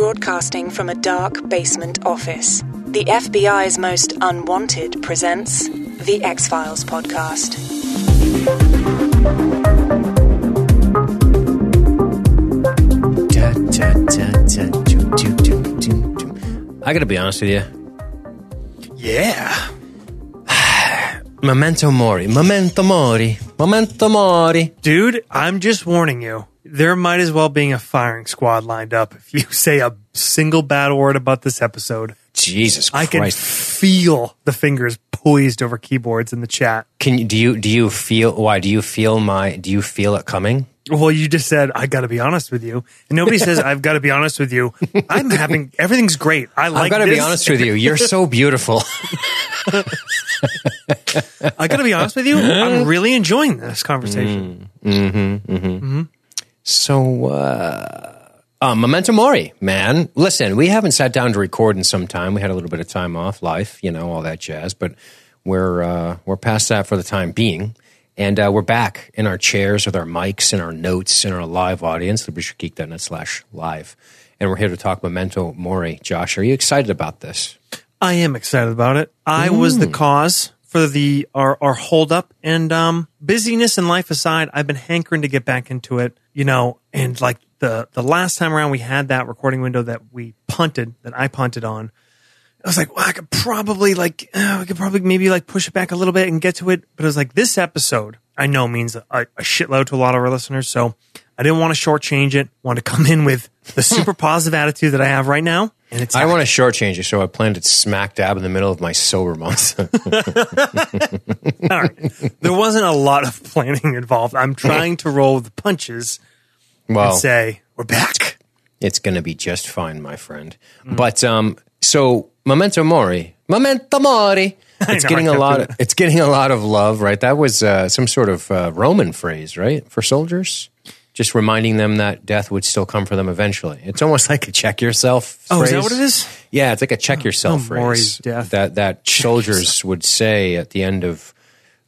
broadcasting from a dark basement office. The FBI's Most Unwanted presents the X-Files podcast. I gotta be honest with you. Yeah. Memento Mori. Dude, I'm just warning you. There might as well be a firing squad lined up if you say a single bad word about this episode. Jesus Christ. I can feel the fingers poised over keyboards in the chat. Do you feel it coming? Well, you just said, I got to be honest with you. And nobody says, I've got to be honest with you. Everything's great. I've got to be honest with you. You're so beautiful. I got to be honest with you. I'm really enjoying this conversation. So, Memento Mori, man. Listen, we haven't sat down to record in some time. We had a little bit of time off, life, you know, all that jazz. But we're past that for the time being. And we're back in our chairs with our mics and our notes and our live audience, libertystreetgeek.net/live. And we're here to talk Memento Mori. Josh, are you excited about this? I am excited about it. I was the cause for our holdup. And busyness and life aside, I've been hankering to get back into it, you know. And like the last time around we had that recording window that I punted on. I was like, well, I could probably maybe push it back a little bit and get to it. But I was like, this episode I know means a shitload to a lot of our listeners. So I didn't want to shortchange it. I wanted to come in with the super positive attitude that I have right now. And I want to shortchange it. So I planned it smack dab in the middle of my sober month. All right. There wasn't a lot of planning involved. I'm trying to roll with the punches and say, we're back. It's going to be just fine, my friend. Mm. But so Memento Mori. It's getting a lot of love, right? That was some sort of Roman phrase, right, for soldiers, just reminding them that death would still come for them eventually. It's almost like a check yourself phrase. Oh, is that what it is? Yeah, it's like a check yourself phrase. Mori's death. That soldiers would say at the end of,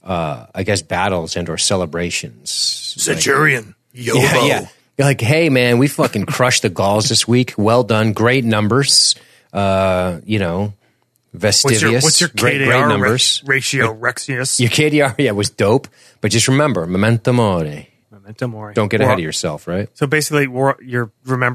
I guess, battles and or celebrations. Centurion, like, YOLO. Yeah. You're like, hey, man, we fucking crushed the Gauls this week. Well done, great numbers. You know, Vestivius. What's your KDR great numbers? Ratio, Rexius. Your KDR, yeah, was dope. but just remember, Memento Mori. Memento Mori. Don't get ahead of yourself, right? So basically, remember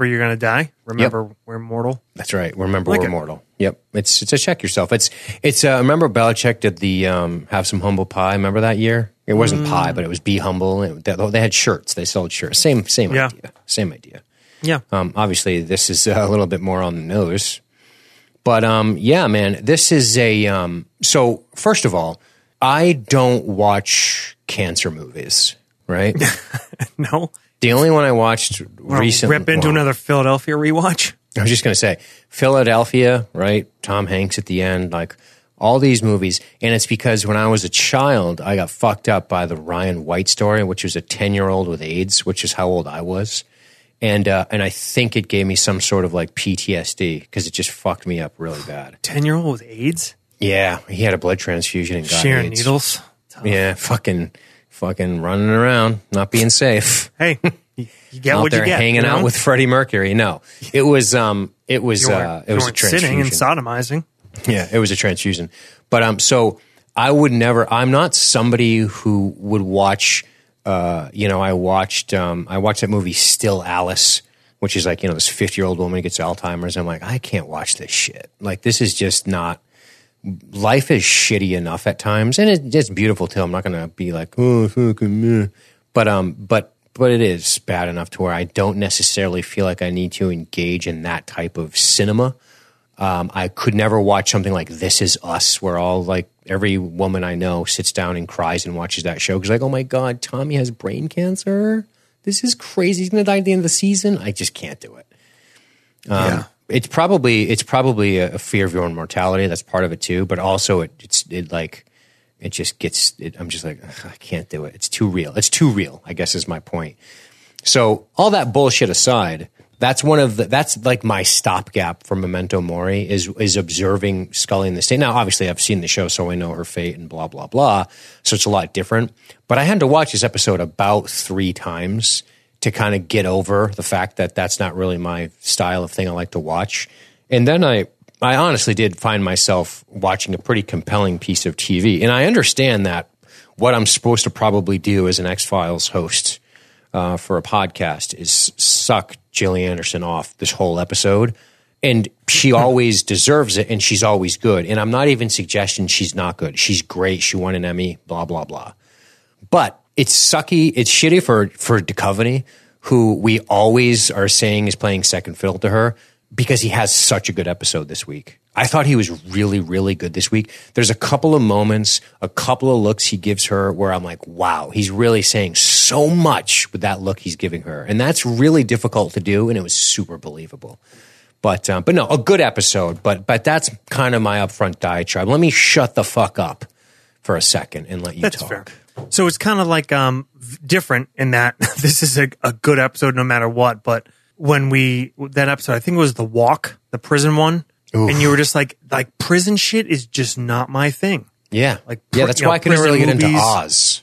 you're going to die. Remember we're mortal. That's right. Remember we're mortal. Yep. It's a check yourself. It's remember Belichick did the have some humble pie. Remember that year? It wasn't pie, but it was be humble. They had shirts. They sold shirts. Same idea. Yeah. Obviously, this is a little bit more on the nose. But yeah, man, this is a so first of all, I don't watch cancer movies, right? No. The only one I watched recently. Rip into another Philadelphia rewatch. I was just going to say Philadelphia, right? Tom Hanks at the end, like all these movies. And it's because when I was a child, I got fucked up by the Ryan White story, which was a 10-year-old with AIDS, which is how old I was. And I think it gave me some sort of like PTSD because it just fucked me up really bad. 10-year-old with AIDS? Yeah. He had a blood transfusion and got Sharing AIDS. Needles? Tough. Yeah. Fucking running around, not being safe. Hey, you get what you get. Hanging out with Freddie Mercury. No, it was a transfusion. Sitting and sodomizing. Yeah, it was a transfusion. But so I would never, I'm not somebody who would watch you know, I watched that movie Still Alice, which is like, you know, this 50-year-old woman gets Alzheimer's. I'm like, I can't watch this shit. Like, this is just not, life is shitty enough at times. And it's beautiful too. I'm not going to be like, oh, fucking meh. But it is bad enough to where I don't necessarily feel like I need to engage in that type of cinema. I could never watch something like This Is Us, where all like every woman I know sits down and cries and watches that show because like, oh my God, Tommy has brain cancer. This is crazy. He's going to die at the end of the season. I just can't do it. Yeah. It's probably a fear of your own mortality. That's part of it too. But also I'm just like, ugh, I can't do it. It's too real, I guess is my point. So all that bullshit aside, that's like my stopgap for Memento Mori is observing Scully in the state. Now, obviously, I've seen the show, so I know her fate and blah, blah, blah. So it's a lot different. But I had to watch this episode about 3 times to kind of get over the fact that that's not really my style of thing I like to watch. And then I honestly did find myself watching a pretty compelling piece of TV. And I understand that what I'm supposed to probably do as an X-Files host for a podcast is suck Gillian Anderson off this whole episode. And she always deserves it, and she's always good. And I'm not even suggesting she's not good. She's great. She won an Emmy, blah, blah, blah. But it's sucky. It's shitty for Duchovny, who we always are saying is playing second fiddle to her, because he has such a good episode this week. I thought he was really, really good this week. There's a couple of moments, a couple of looks he gives her where I'm like, wow, he's really saying so much with that look he's giving her. And that's really difficult to do, and it was super believable. But no, a good episode. But that's kind of my upfront diatribe. Let me shut the fuck up for a second and let you talk. Fair. So it's kind of like different in that this is a good episode no matter what, but when that episode, I think it was The Walk, the prison one. Oof. And you were just like prison shit is just not my thing. Yeah. That's why I couldn't really get into Oz.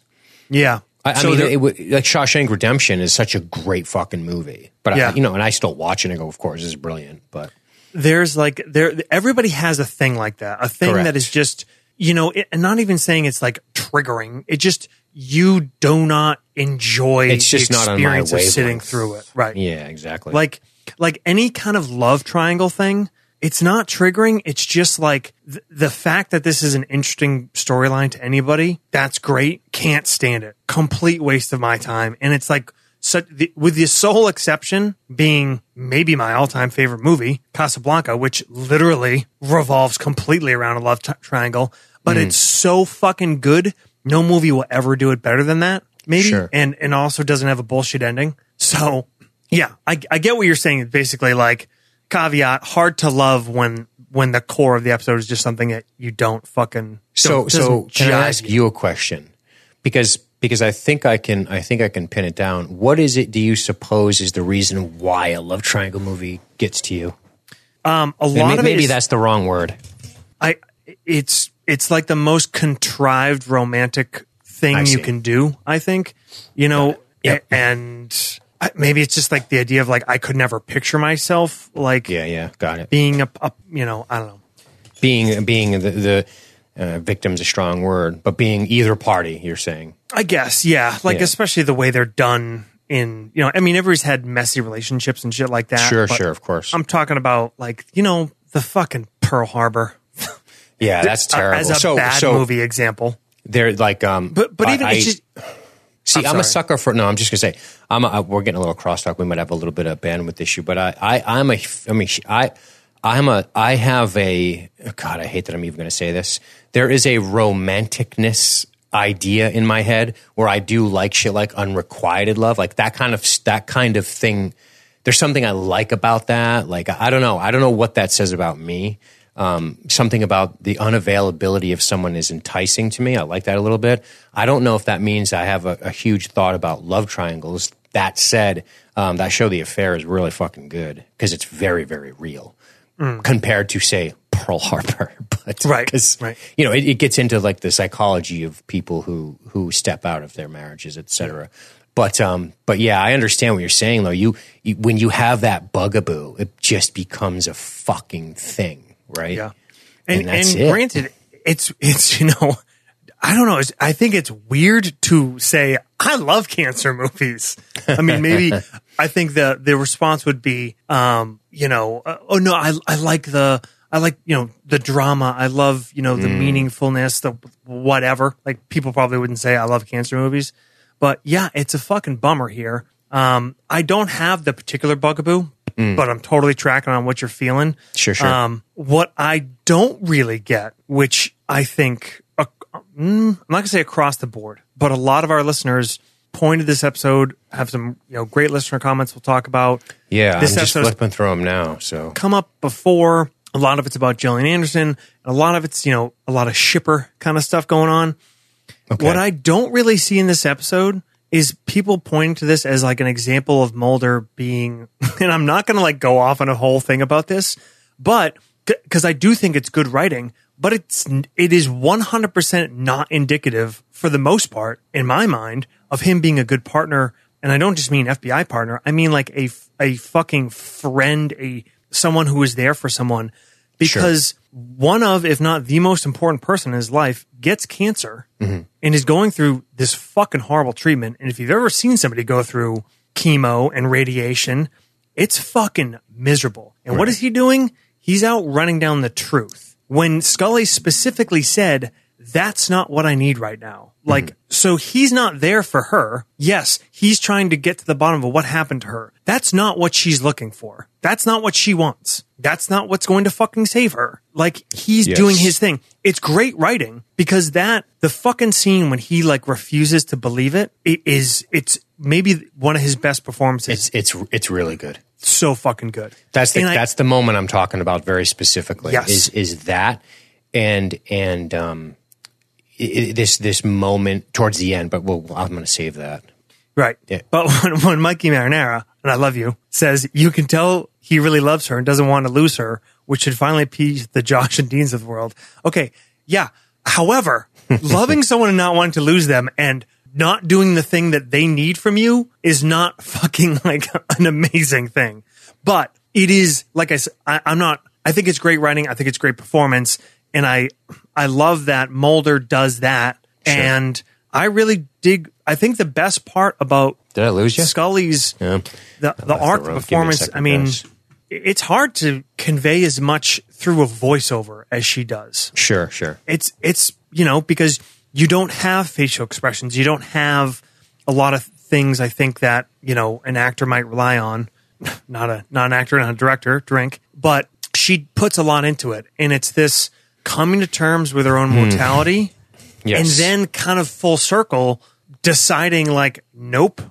Yeah. I mean, Shawshank Redemption is such a great fucking movie. But, yeah. I still watch it and go, of course, this is brilliant. But there's everybody has a thing like that. A thing Correct. That is just, and not even saying it's like triggering. It just, you do not enjoy it's just the experience not on my of sitting through it. Right. Yeah, exactly. Like any kind of love triangle thing. It's not triggering. It's just like the fact that this is an interesting storyline to anybody. That's great. Can't stand it. Complete waste of my time. And it's like, with the sole exception being maybe my all-time favorite movie, Casablanca, which literally revolves completely around a love triangle. But it's so fucking good. No movie will ever do it better than that. Maybe. Sure. And also doesn't have a bullshit ending. So yeah, I get what you're saying. It's basically like, caveat, hard to love when the core of the episode is just something that you don't fucking. So can I ask you a question? Because I think I can pin it down. What is it? Do you suppose is the reason why a love triangle movie gets to you? A lot of it maybe that's the wrong word. It's like the most contrived romantic thing you can do. I think Yep. And. Maybe it's just like the idea of like I could never picture myself like got it being a I don't know being the victim's a strong word, but being either party, you're saying, I guess, especially the way they're done in everybody's had messy relationships and shit like that, sure of course. I'm talking about like the fucking Pearl Harbor yeah that's terrible as a bad movie example. They're like I'm a sucker for. No, I'm just gonna say we're getting a little crosstalk. We might have a little bit of bandwidth issue, but I have a. God, I hate that I'm even gonna say this. There is a romanticness idea in my head where I do like shit like unrequited love, like that kind of thing. There's something I like about that. Like I don't know what that says about me. Something about the unavailability of someone is enticing to me. I like that a little bit. I don't know if that means I have a huge thought about love triangles. That said, that show The Affair is really fucking good because it's very, very real compared to, say, Pearl Harbor. But right. It gets into like the psychology of people who step out of their marriages, etc. But yeah, I understand what you're saying though. You when you have that bugaboo, it just becomes a fucking thing. Right. Yeah. And granted, it's I don't know. I think it's weird to say I love cancer movies. I mean, maybe I think the response would be, oh no, I like the drama. I love the meaningfulness, the whatever. Like people probably wouldn't say I love cancer movies, but yeah, it's a fucking bummer here. I don't have the particular bugaboo. But I'm totally tracking on what you're feeling. Sure. What I don't really get, which I think, I'm not going to say across the board, but a lot of our listeners pointed this episode, have some great listener comments we'll talk about. Yeah, this I'm just flipping through them now. So come up before, a lot of it's about Gillian Anderson, and a lot of it's, a lot of shipper kind of stuff going on. Okay. What I don't really see in this episode is people pointing to this as like an example of Mulder being, and I'm not going to like go off on a whole thing about this, but because I do think it's good writing, but it is 100% not indicative for the most part in my mind of him being a good partner And I don't just mean FBI partner. I mean like a fucking friend, someone who is there for someone. Because one of, if not the most important person in his life, gets cancer and is going through this fucking horrible treatment. And if you've ever seen somebody go through chemo and radiation, it's fucking miserable. And what is he doing? He's out running down the truth. When Scully specifically said, that's not what I need right now. Like, so he's not there for her. Yes, he's trying to get to the bottom of what happened to her. That's not what she's looking for. That's not what she wants. That's not what's going to fucking save her. Like, he's doing his thing. It's great writing because the fucking scene when he like refuses to believe it, it's maybe one of his best performances. It's really good. So fucking good. That's the moment I'm talking about very specifically. Yes. Is that and this moment towards the end, but I'm going to save that. Right. Yeah. But when Mikey Marinara, and I love you, says you can tell he really loves her and doesn't want to lose her, which should finally appease the Josh and Deans of the world. Okay. Yeah. However, loving someone and not wanting to lose them and not doing the thing that they need from you is not fucking like an amazing thing. But it is, like I said, I think it's great writing. I think it's great performance. And I love that Mulder does that. Sure. And I really dig. I think the best part about Scully's the arc performance. I mean, it's hard to convey as much through a voiceover as she does. Sure. It's because you don't have facial expressions. You don't have a lot of things. I think that an actor might rely on, not an actor, not a director. But she puts a lot into it, and it's this coming to terms with her own mortality. Yes. And then kind of full circle deciding like, nope,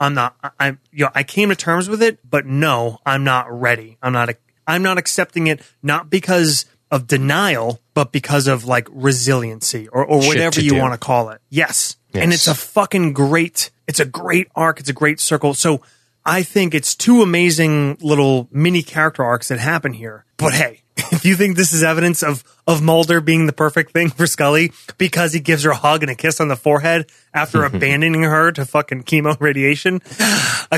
I'm not, I came to terms with it, but no, I'm not ready. I'm not accepting it, not because of denial, but because of like resiliency or whatever you want to call it. Yes. And it's a fucking great, it's a great arc. It's a great circle. So I think it's two amazing little mini character arcs that happen here. But hey, if you think this is evidence of Mulder being the perfect thing for Scully because he gives her a hug and a kiss on the forehead after abandoning her to fucking chemo radiation,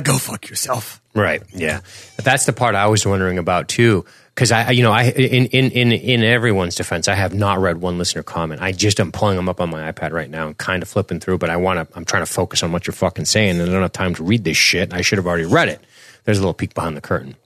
go fuck yourself. Right. Yeah. That's the part I was wondering about too. Because I in everyone's defense, I have not read one listener comment. I'm pulling them up on my iPad right now and kind of flipping through, but I'm trying to focus on what you're fucking saying, and I don't have time to read this shit. I should have already read it. There's a little peek behind the curtain.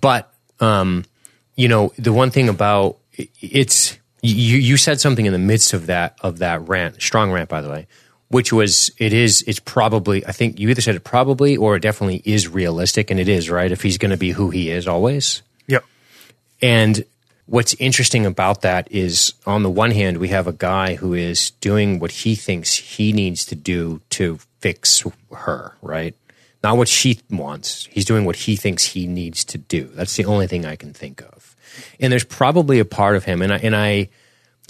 But the one thing about it's you said something in the midst of that rant, strong rant by the way, which was it's probably, I think you either said it probably or it definitely is realistic, and it is, right? If he's going to be who he is always. Yep. And what's interesting about that is, on the one hand, we have a guy who is doing what he thinks he needs to do to fix her, right? Not what she wants. He's doing what he thinks he needs to do. That's the only thing I can think of. And there's probably a part of him, and I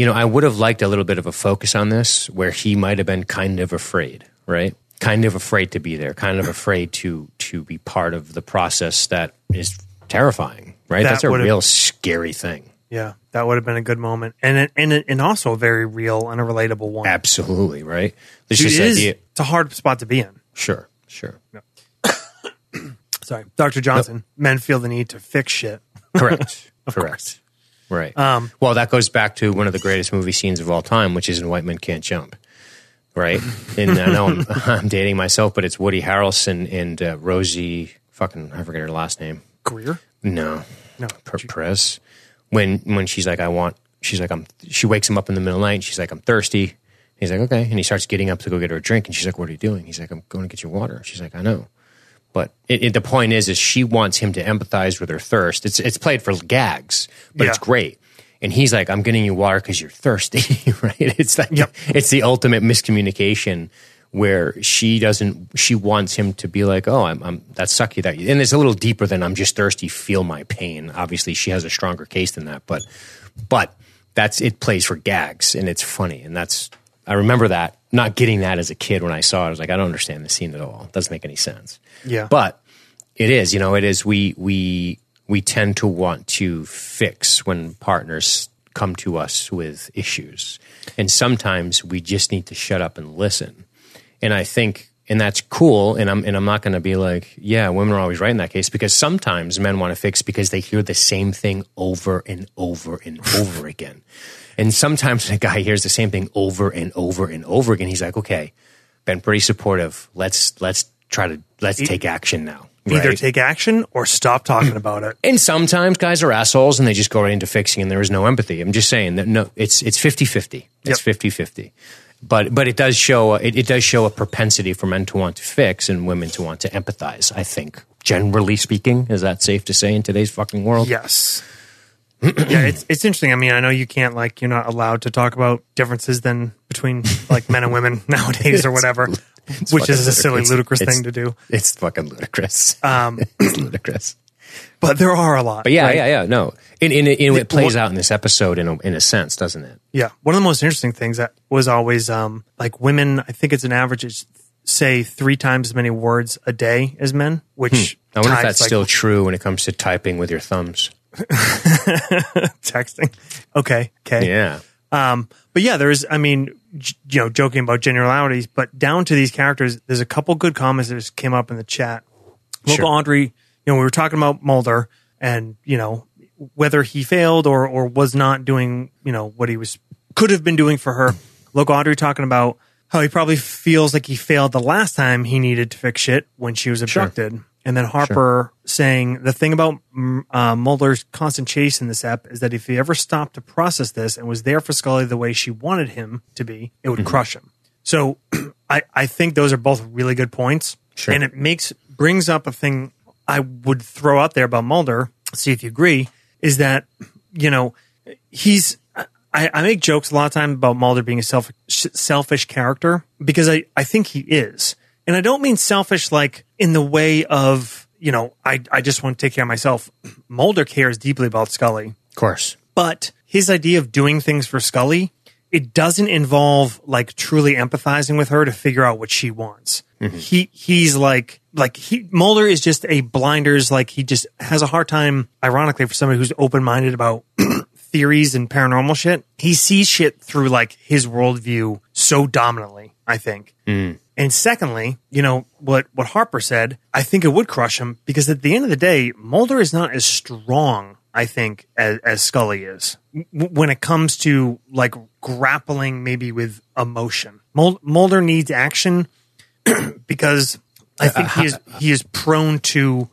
would have liked a little bit of a focus on this, where he might have been kind of afraid, right? Kind of afraid to be there, kind of afraid to be part of the process that is terrifying. Right? That's a real scary thing. Yeah. That would have been a good moment. And also a very real and a relatable one. Absolutely. Right. It's a hard spot to be in. Sure. Yeah. Sorry. Dr. Johnson, men feel the need to fix shit. Correct. Right. Well, that goes back to one of the greatest movie scenes of all time, which is in White Men Can't Jump. Right. And I know I'm dating myself, but it's Woody Harrelson and Rosie, fucking, I forget her last name. Greer? No. Perez. When she's like, she wakes him up in the middle of the night and she's like, I'm thirsty. He's like, okay. And he starts getting up to go get her a drink. And she's like, what are you doing? He's like, I'm going to get you water. She's like, I know. But the point is she wants him to empathize with her thirst. It's played for gags, but it's great. And he's like, I'm getting you water because you're thirsty, right? It's like, it's the ultimate miscommunication where she wants him to be like, oh, I'm that's sucky that you, and it's a little deeper than I'm just thirsty, feel my pain. Obviously she has a stronger case than that, but that's, it plays for gags and it's funny. And that's, I remember that, not getting that as a kid when I saw it. I was like, I don't understand the scene at all. It doesn't make any sense. Yeah. But it is, we tend to want to fix when partners come to us with issues. And sometimes we just need to shut up and listen. And I think And that's cool, and I'm not going to be like, yeah, women are always right in that case, because sometimes men want to fix because they hear the same thing over and over and over again. And sometimes a guy hears the same thing over and over and over again. He's like, okay, been pretty supportive. Let's take action now. Right? Either take action or stop talking about it. And sometimes guys are assholes and they just go right into fixing and there is no empathy. I'm just saying that no, it's 50-50. It's 50-50. But it does show a propensity for men to want to fix and women to want to empathize, I think. Generally speaking, is that safe to say in today's fucking world? Yes. Yeah, it's interesting. I mean, I know you can't, like, you're not allowed to talk about differences between like men and women nowadays or whatever, which is a silly, ludicrous thing to do. It's fucking ludicrous. It's ludicrous. But there are a lot. But yeah, right? yeah, no. And it plays out in this episode in a sense, doesn't it? Yeah. One of the most interesting things that was always like women, I think it's an average, say 3 times as many words a day as men, which I wonder if that's like, still true when it comes to typing with your thumbs. Texting. Okay. Yeah. But yeah, there's, I mean, you know, joking about generalities, but down to these characters, there's a couple good comments that just came up in the chat. Local Audrey. You know, we were talking about Mulder and, you know, whether he failed or was not doing, you know, what he could have been doing for her. Local Audrey talking about how he probably feels like he failed the last time he needed to fix shit when she was abducted. Sure. And then Harper saying, the thing about Mulder's constant chase in this ep is that if he ever stopped to process this and was there for Scully the way she wanted him to be, it would crush him. So I think those are both really good points. Sure. And it brings up a thing I would throw out there about Mulder, see if you agree, is that, you know, I make jokes a lot of time about Mulder being a selfish character because I think he is. And I don't mean selfish like in the way of, you know, I just want to take care of myself. Mulder cares deeply about Scully. Of course. But his idea of doing things for Scully, it doesn't involve like truly empathizing with her to figure out what she wants. Mm-hmm. He's like Mulder is just a blinders, like he just has a hard time, ironically, for somebody who's open-minded about theories and paranormal shit. He sees shit through like his worldview so dominantly, I think. Mm. And secondly, you know, what Harper said, I think it would crush him because at the end of the day, Mulder is not as strong, I think, as Scully is when it comes to like grappling maybe with emotion. Mulder needs action because I think he is prone to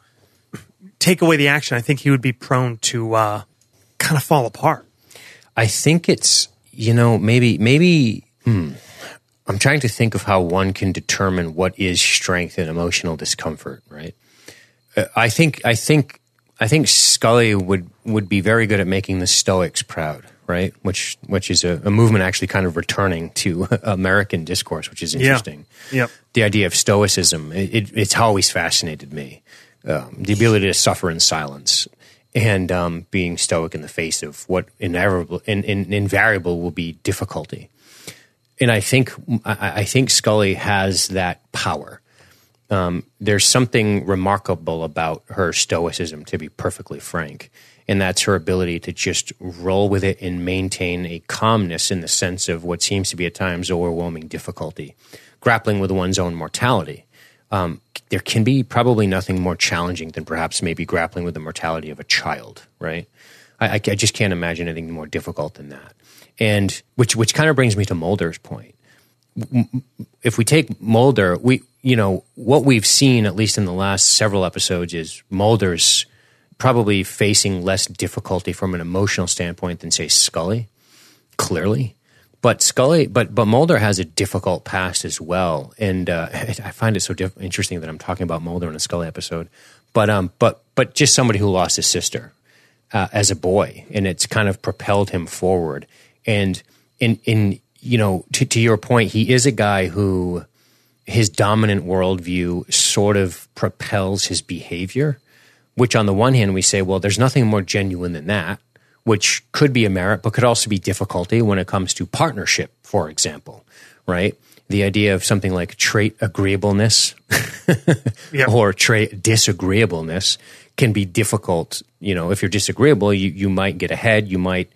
take away the action. I think he would be prone to kind of fall apart. I think it's, you know, maybe I'm trying to think of how one can determine what is strength and emotional discomfort, right? I think Scully would be very good at making the Stoics proud, right? Which is a movement actually kind of returning to American discourse, which is interesting. Yeah. Yep. The idea of Stoicism, it's always fascinated me. The ability to suffer in silence and being Stoic in the face of what invariable will be difficulty. And I think Scully has that power. There's something remarkable about her stoicism, to be perfectly frank, and that's her ability to just roll with it and maintain a calmness in the sense of what seems to be at times overwhelming difficulty, grappling with one's own mortality. There can be probably nothing more challenging than perhaps maybe grappling with the mortality of a child, right? I just can't imagine anything more difficult than that. And which kind of brings me to Mulder's point. If we take Mulder, you know, what we've seen, at least in the last several episodes, is Mulder's probably facing less difficulty from an emotional standpoint than, say, Scully, clearly. But Mulder has a difficult past as well. And I find it so interesting that I'm talking about Mulder in a Scully episode. But just somebody who lost his sister as a boy, and it's kind of propelled him forward. And in you know, to your point, he is a guy who, his dominant worldview sort of propels his behavior, which on the one hand we say, well, there's nothing more genuine than that, which could be a merit, but could also be difficulty when it comes to partnership, for example, right? The idea of something like trait agreeableness or trait disagreeableness can be difficult. You know, if you're disagreeable, you might get ahead, you might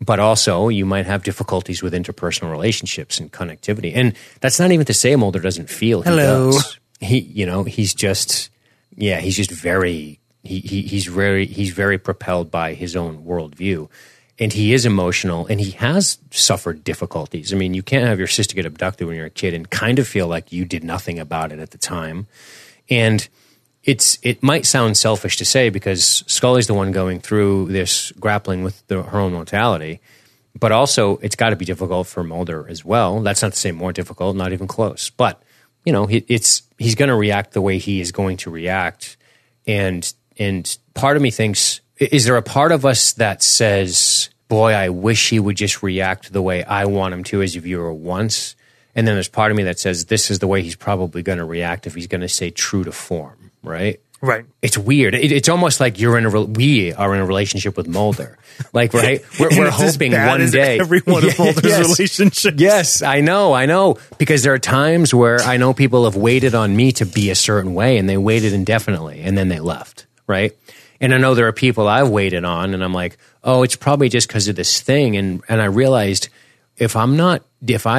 But also, you might have difficulties with interpersonal relationships and connectivity. And that's not even to say Mulder doesn't feel he does. He's very propelled by his own worldview. And he is emotional, and he has suffered difficulties. I mean, you can't have your sister get abducted when you're a kid and kind of feel like you did nothing about it at the time. And it might sound selfish to say, because Scully's the one going through this, grappling with her own mortality, but also it's got to be difficult for Mulder as well. That's not to say more difficult, not even close. But, you know, he's going to react the way he is going to react. And part of me thinks, is there a part of us that says, boy, I wish he would just react the way I want him to as a viewer once? And then there's part of me that says, this is the way he's probably going to react if he's going to stay true to form, right? Right. It's weird. It's almost like we are in a relationship with Mulder. Like, right? We're hoping one day. Every one of Mulder's relationships. Yes, I know. Because there are times where I know people have waited on me to be a certain way, and they waited indefinitely, and then they left, right? And I know there are people I've waited on, and I'm like, oh, it's probably just because of this thing. And I realized, if I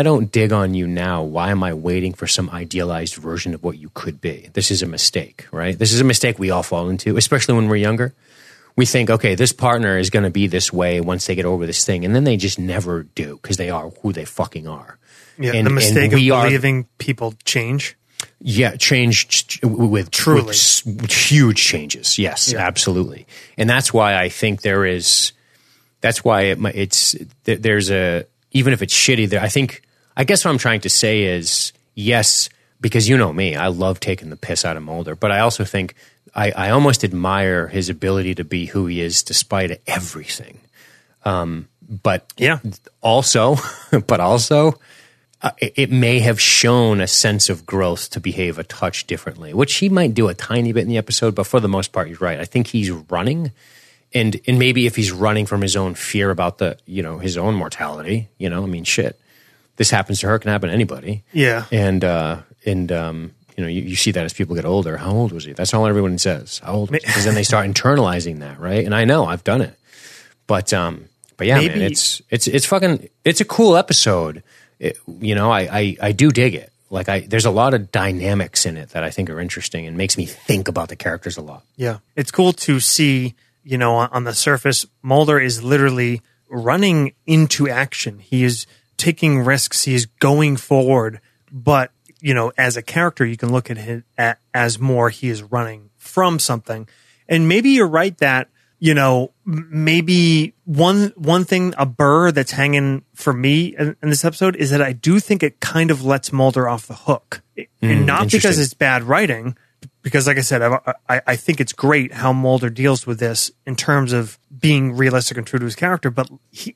don't dig on you now, why am I waiting for some idealized version of what you could be? This is a mistake, right? This is a mistake we all fall into, especially when we're younger. We think, okay, this partner is going to be this way once they get over this thing, and then they just never do because they are who they fucking are. Yeah, and the mistake of believing people change. Yeah, change with huge changes. Yes, yeah. Absolutely. And that's why I think even if it's shitty, I guess what I'm trying to say is, yes, because you know me, I love taking the piss out of Mulder, but I also think I almost admire his ability to be who he is despite everything. But also, it may have shown a sense of growth to behave a touch differently, which he might do a tiny bit in the episode, but for the most part, you're right. I think he's running. And maybe if he's running from his own fear about his own mortality, shit, this happens to her, can happen to anybody. Yeah. You see that as people get older. How old was he? That's all everyone says. How old was he? Because then they start internalizing that, right? And I know I've done it, but it's fucking, it's a cool episode. I do dig it. Like there's a lot of dynamics in it that I think are interesting and makes me think about the characters a lot. Yeah, it's cool to see. On the surface, Mulder is literally running into action. He is taking risks. He is going forward. But, as a character, you can look at him as more he is running from something. And maybe you're right that, maybe one thing, a burr that's hanging for me in this episode is that I do think it kind of lets Mulder off the hook. And not because it's bad writing. Because, like I said, I think it's great how Mulder deals with this in terms of being realistic and true to his character, but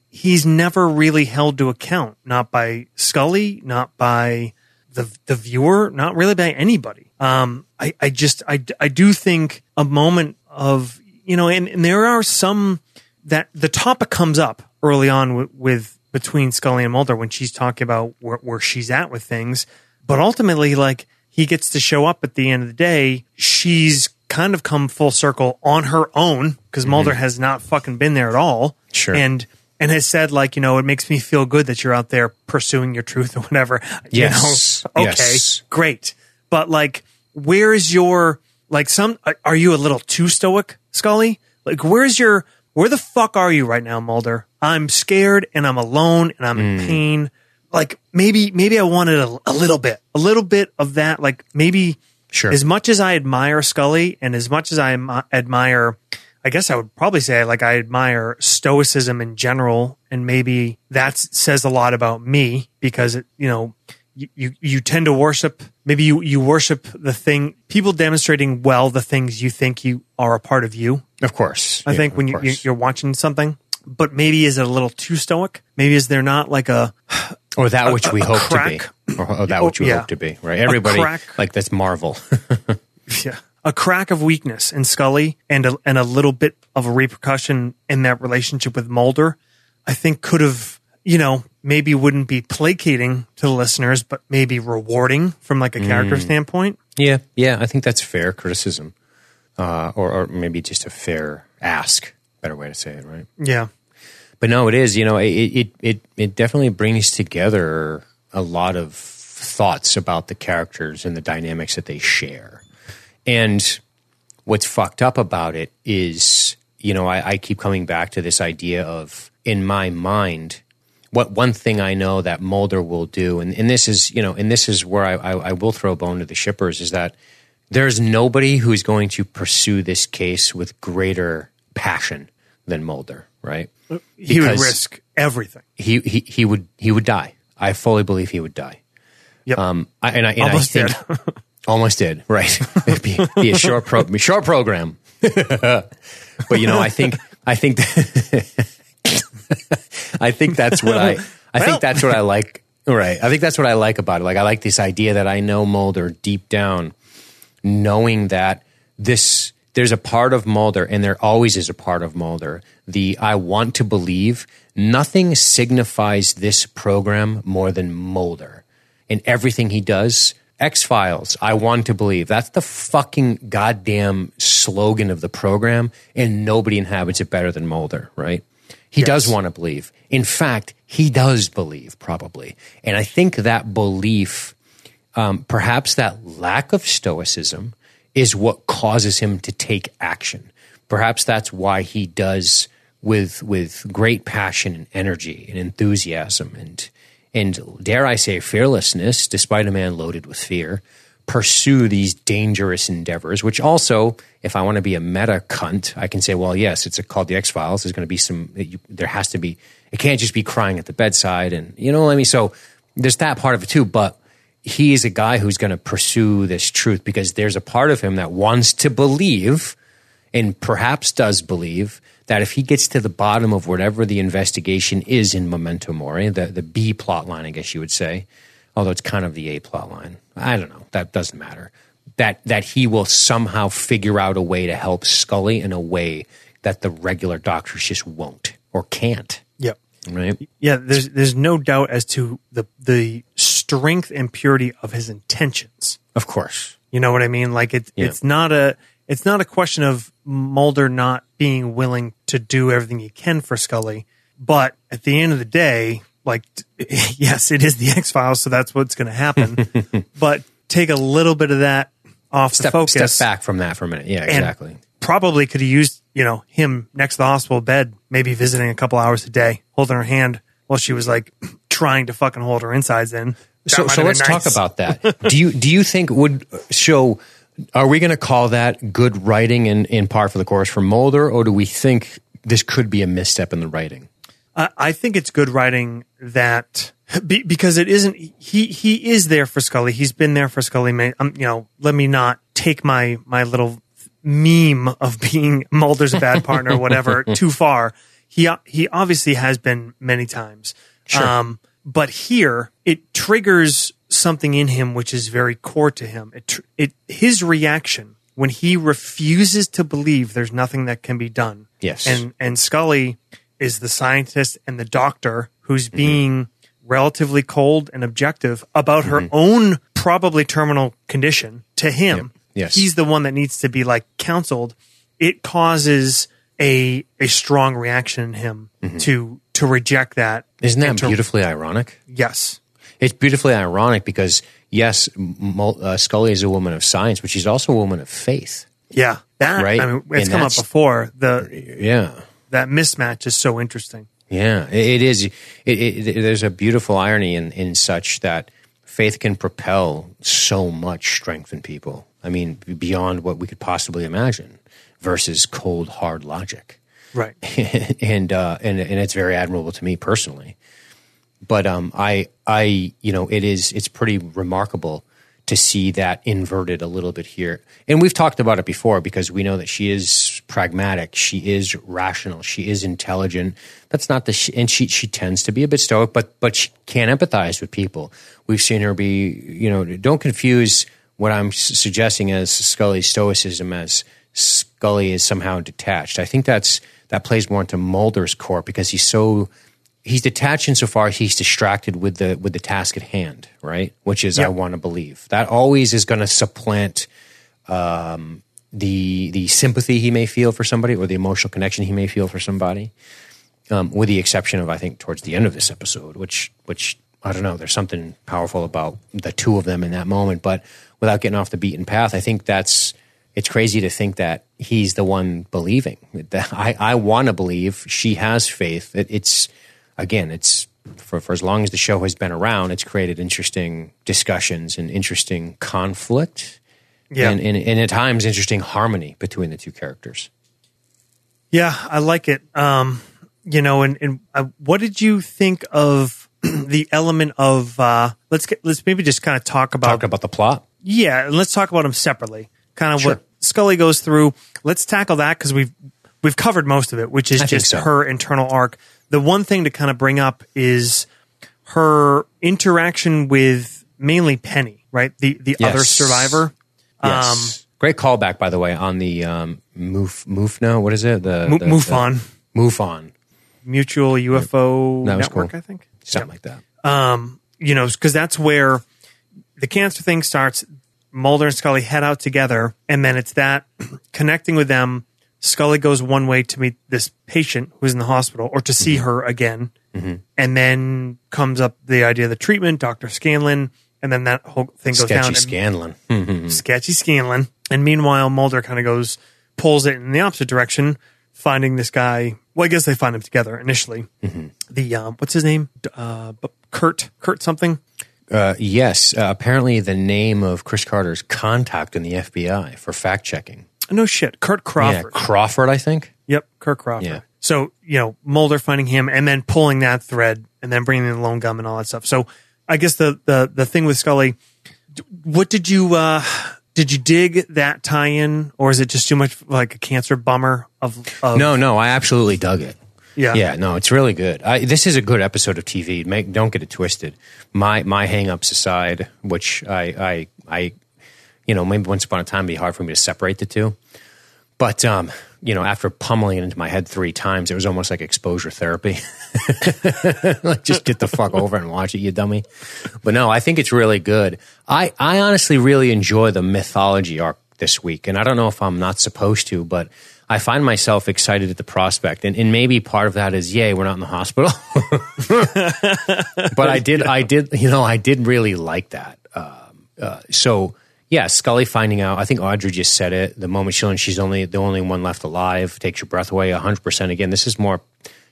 he's never really held to account, not by Scully, not by the viewer, not really by anybody. I do think a moment of, and there are some that the topic comes up early on with between Scully and Mulder when she's talking about where she's at with things, but ultimately, like, he gets to show up at the end of the day. She's kind of come full circle on her own because Mulder has not fucking been there at all. Sure. And has said, like, it makes me feel good that you're out there pursuing your truth or whatever. Yes. Great. But, like, where is your, like, are you a little too stoic, Scully? Like, where the fuck are you right now, Mulder? I'm scared and I'm alone and I'm in pain. Like, maybe I wanted a little bit of that. Like, maybe sure. As much as I admire Scully and as much as I admire, I guess I would probably say, like, I admire stoicism in general. And maybe that says a lot about me because, you tend to worship, maybe you worship the thing, people demonstrating well the things you think you are a part of you. Of course. I think when you're watching something. But maybe is it a little too stoic? Maybe is there not like a... Or that which we hope to be. Or that which we hope to be, right? Everybody, like, that's Marvel. Yeah. A crack of weakness in Scully and a little bit of a repercussion in that relationship with Mulder, I think could have, maybe wouldn't be placating to the listeners, but maybe rewarding from, like, a character standpoint. Yeah, I think that's fair criticism. Or maybe just a fair ask. Better way to say it, right? Yeah. But no, it is, you know, it definitely brings together a lot of thoughts about the characters and the dynamics that they share. And what's fucked up about it is, you know, I keep coming back to this idea of, in my mind, what one thing I know that Mulder will do, and this is, you know, and this is where I will throw a bone to the shippers, is that there's nobody who's going to pursue this case with greater passion than Mulder, right? He would risk everything. He would die. I fully believe he would die. Yep. I think, almost did, right? It'd be a short program. But you know, I think that's what I like. Right. I think that's what I like about it. Like, I like this idea that I know Mulder deep down, knowing that there's a part of Mulder, and there always is a part of Mulder, I want to believe nothing signifies this program more than Mulder. And everything he does, X-Files, I want to believe. That's the fucking goddamn slogan of the program, and nobody inhabits it better than Mulder, right? He does want to believe. In fact, he does believe, probably. And I think that belief, perhaps that lack of stoicism, is what causes him to take action. Perhaps that's why he does with great passion and energy and enthusiasm and dare I say fearlessness, despite a man loaded with fear, pursue these dangerous endeavors, which also, if I want to be a meta cunt, I can say, well, yes, it's called The X-Files. There's going to be it can't just be crying at the bedside and, you know what I mean? So there's that part of it too, but he is a guy who's going to pursue this truth because there's a part of him that wants to believe and perhaps does believe that if he gets to the bottom of whatever the investigation is in Memento Mori, the B plot line, I guess you would say, although it's kind of the A plot line. I don't know. That doesn't matter. That he will somehow figure out a way to help Scully in a way that the regular doctors just won't or can't. Yep. Right? Yeah, there's no doubt as to the strength and purity of his intentions. Of course. You know what I mean? Like, it's not a question of Mulder not being willing to do everything he can for Scully, but at the end of the day, like, yes, it is the X-Files, so that's what's going to happen. But take a little bit of that off the focus. Step back from that for a minute. Yeah, exactly. Probably could have used, you know, him next to the hospital bed, maybe visiting a couple hours a day, holding her hand while she was, like, trying to fucking hold her insides in. So let's talk about that. Do you think would show... Are we going to call that good writing and par for the course from Mulder, or do we think this could be a misstep in the writing? I think it's good writing that because it isn't. He is there for Scully. He's been there for Scully. You know, let me not take my little meme of being Mulder's a bad partner, or whatever, too far. He obviously has been many times, sure. But here it triggers something in him which is very core to him. His reaction when he refuses to believe there's nothing that can be done. Yes. And Scully is the scientist and the doctor who's mm-hmm. being relatively cold and objective about mm-hmm. her own probably terminal condition to him. Yep. Yes. He's the one that needs to be, like, counseled. It causes a strong reaction in him mm-hmm. to reject that. Isn't that beautifully ironic? Yes. It's beautifully ironic because, yes, Scully is a woman of science, but she's also a woman of faith. Yeah. That, right? I mean, it's come up before. That mismatch is so interesting. Yeah, it is. There's a beautiful irony in such that faith can propel so much strength in people. I mean, beyond what we could possibly imagine versus cold, hard logic. Right. And it's very admirable to me personally. But I you know, it's pretty remarkable to see that inverted a little bit here. And we've talked about it before because we know that she is pragmatic, she is rational, she is intelligent. That's not and she tends to be a bit stoic, but she can empathize with people. We've seen her be, you know, don't confuse what I'm suggesting as Scully's stoicism as Scully is somehow detached. I think that plays more into Mulder's core because he's detached insofar as he's distracted with the task at hand, right? Which is, yep. I want to believe. That always is going to supplant the sympathy he may feel for somebody or the emotional connection he may feel for somebody. with the exception of, I think, towards the end of this episode, which I don't know, there's something powerful about the two of them in that moment. But without getting off the beaten path, I think that's, it's crazy to think that he's the one believing. I want to believe she has faith. It's for as long as the show has been around, it's created interesting discussions and interesting conflict. Yeah. And at times, interesting harmony between the two characters. Yeah, I like it. What did you think of the element of, let's maybe just kind of talk about the plot. Yeah. And let's talk about them separately. Kind of what Scully goes through. Let's tackle that. 'Cause we've covered most of it, which is just her internal arc. The one thing to kind of bring up is her interaction with mainly Penny, right? The other survivor. Yes. Great callback, by the way, on the MUFON. What is it? MUFON. Mutual UFO Network, cool. I think. Something like that. Because that's where the cancer thing starts. Mulder and Scully head out together, and then it's that connecting with them. Scully goes one way to meet this patient who's in the hospital, or to see her again, and then comes up the idea of the treatment, Dr. Scanlon, and then that whole thing goes down. Sketchy Scanlon. And meanwhile, Mulder kind of pulls it in the opposite direction, finding this guy. Well, I guess they find him together initially. The, what's his name? Kurt something? Apparently the name of Chris Carter's contact in the FBI for fact-checking. No shit. Kurt Crawford. Yeah, Crawford, I think. Yep, Kurt Crawford. Yeah. So, Mulder finding him and then pulling that thread and then bringing in the Lone Gunman and all that stuff. So I guess the thing with Scully, what did you dig that tie-in, or is it just too much like a cancer bummer of... No, I absolutely dug it. Yeah. Yeah, no, it's really good. This is a good episode of TV. Don't get it twisted. My hang-ups aside, which I maybe once upon a time it'd be hard for me to separate the two. But, after pummeling it into my head 3 times, it was almost like exposure therapy. Like, just get the fuck over and watch it, you dummy. But no, I think it's really good. I honestly really enjoy the mythology arc this week. And I don't know if I'm not supposed to, but I find myself excited at the prospect. And maybe part of that is, yay, we're not in the hospital. But I did really like that. Yeah, Scully finding out. I think Audrey just said it. The moment she's only the only one left alive takes your breath away 100%. Again, this is more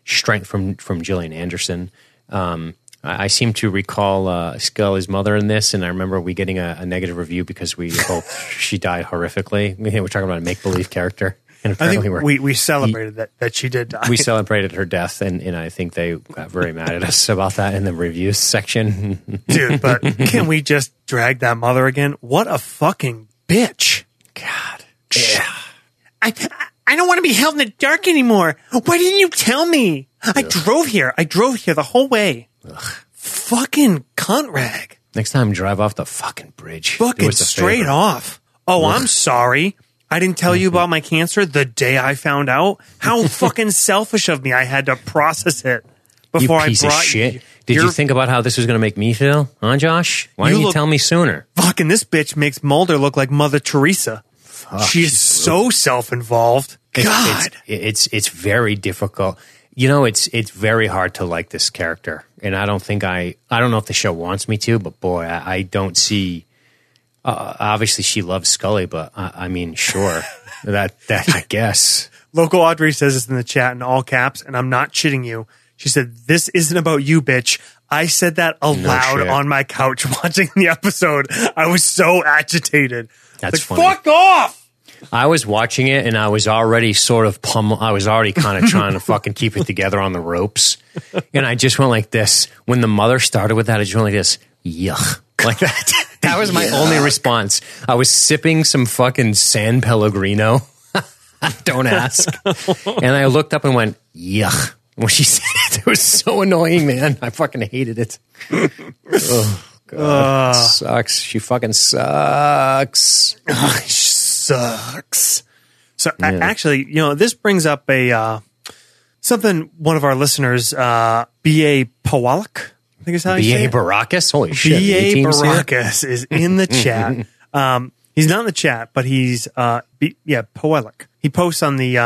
strength from Gillian Anderson. I seem to recall Scully's mother in this, and I remember we getting a negative review because we hoped she died horrifically. We're talking about a make-believe character. And apparently I think we celebrated that she did die. We celebrated her death, and I think they got very mad at us about that in the reviews section. Dude, but can we just drag that mother again? What a fucking bitch. God. Yeah. I don't want to be held in the dark anymore. Why didn't you tell me? Ugh. I drove here the whole way. Ugh. Fucking cunt rag. Next time, drive off the fucking bridge. Fucking straight off. Oh, ugh. I'm sorry. I didn't tell you about my cancer the day I found out. How fucking selfish of me. I had to process it before I brought you. You piece of shit. Did you think about how this was going to make me feel? Huh, Josh? Why didn't you tell me sooner? Fucking this bitch makes Mulder look like Mother Teresa. Fuck, she's so self-involved. God. It's very difficult. It's very hard to like this character. And I don't think I don't know if the show wants me to, but boy, I don't see... obviously, she loves Scully, but I mean, sure, that I guess. Local Audrey says this in the chat in all caps, and I'm not shitting you. She said, "This isn't about you, bitch." I said that aloud on my couch watching the episode. I was so agitated. That's like, funny. Fuck off! I was watching it, and I was already sort of I was already kind of trying to fucking keep it together on the ropes, and I just went like this. When the mother started with that, I just went like this. Yuck. Like that. That was my only response. I was sipping some fucking San Pellegrino. Don't ask. And I looked up and went, yuck. When she said it was so annoying, man. I fucking hated it. Oh, God. Sucks. She fucking sucks. She sucks. So actually, this brings up a something one of our listeners, B.A. Powalik. I think it's how B.A. Baracus? Holy shit. B.A. Baracus is in the chat. He's not in the chat, but he's Powalik. He posts on the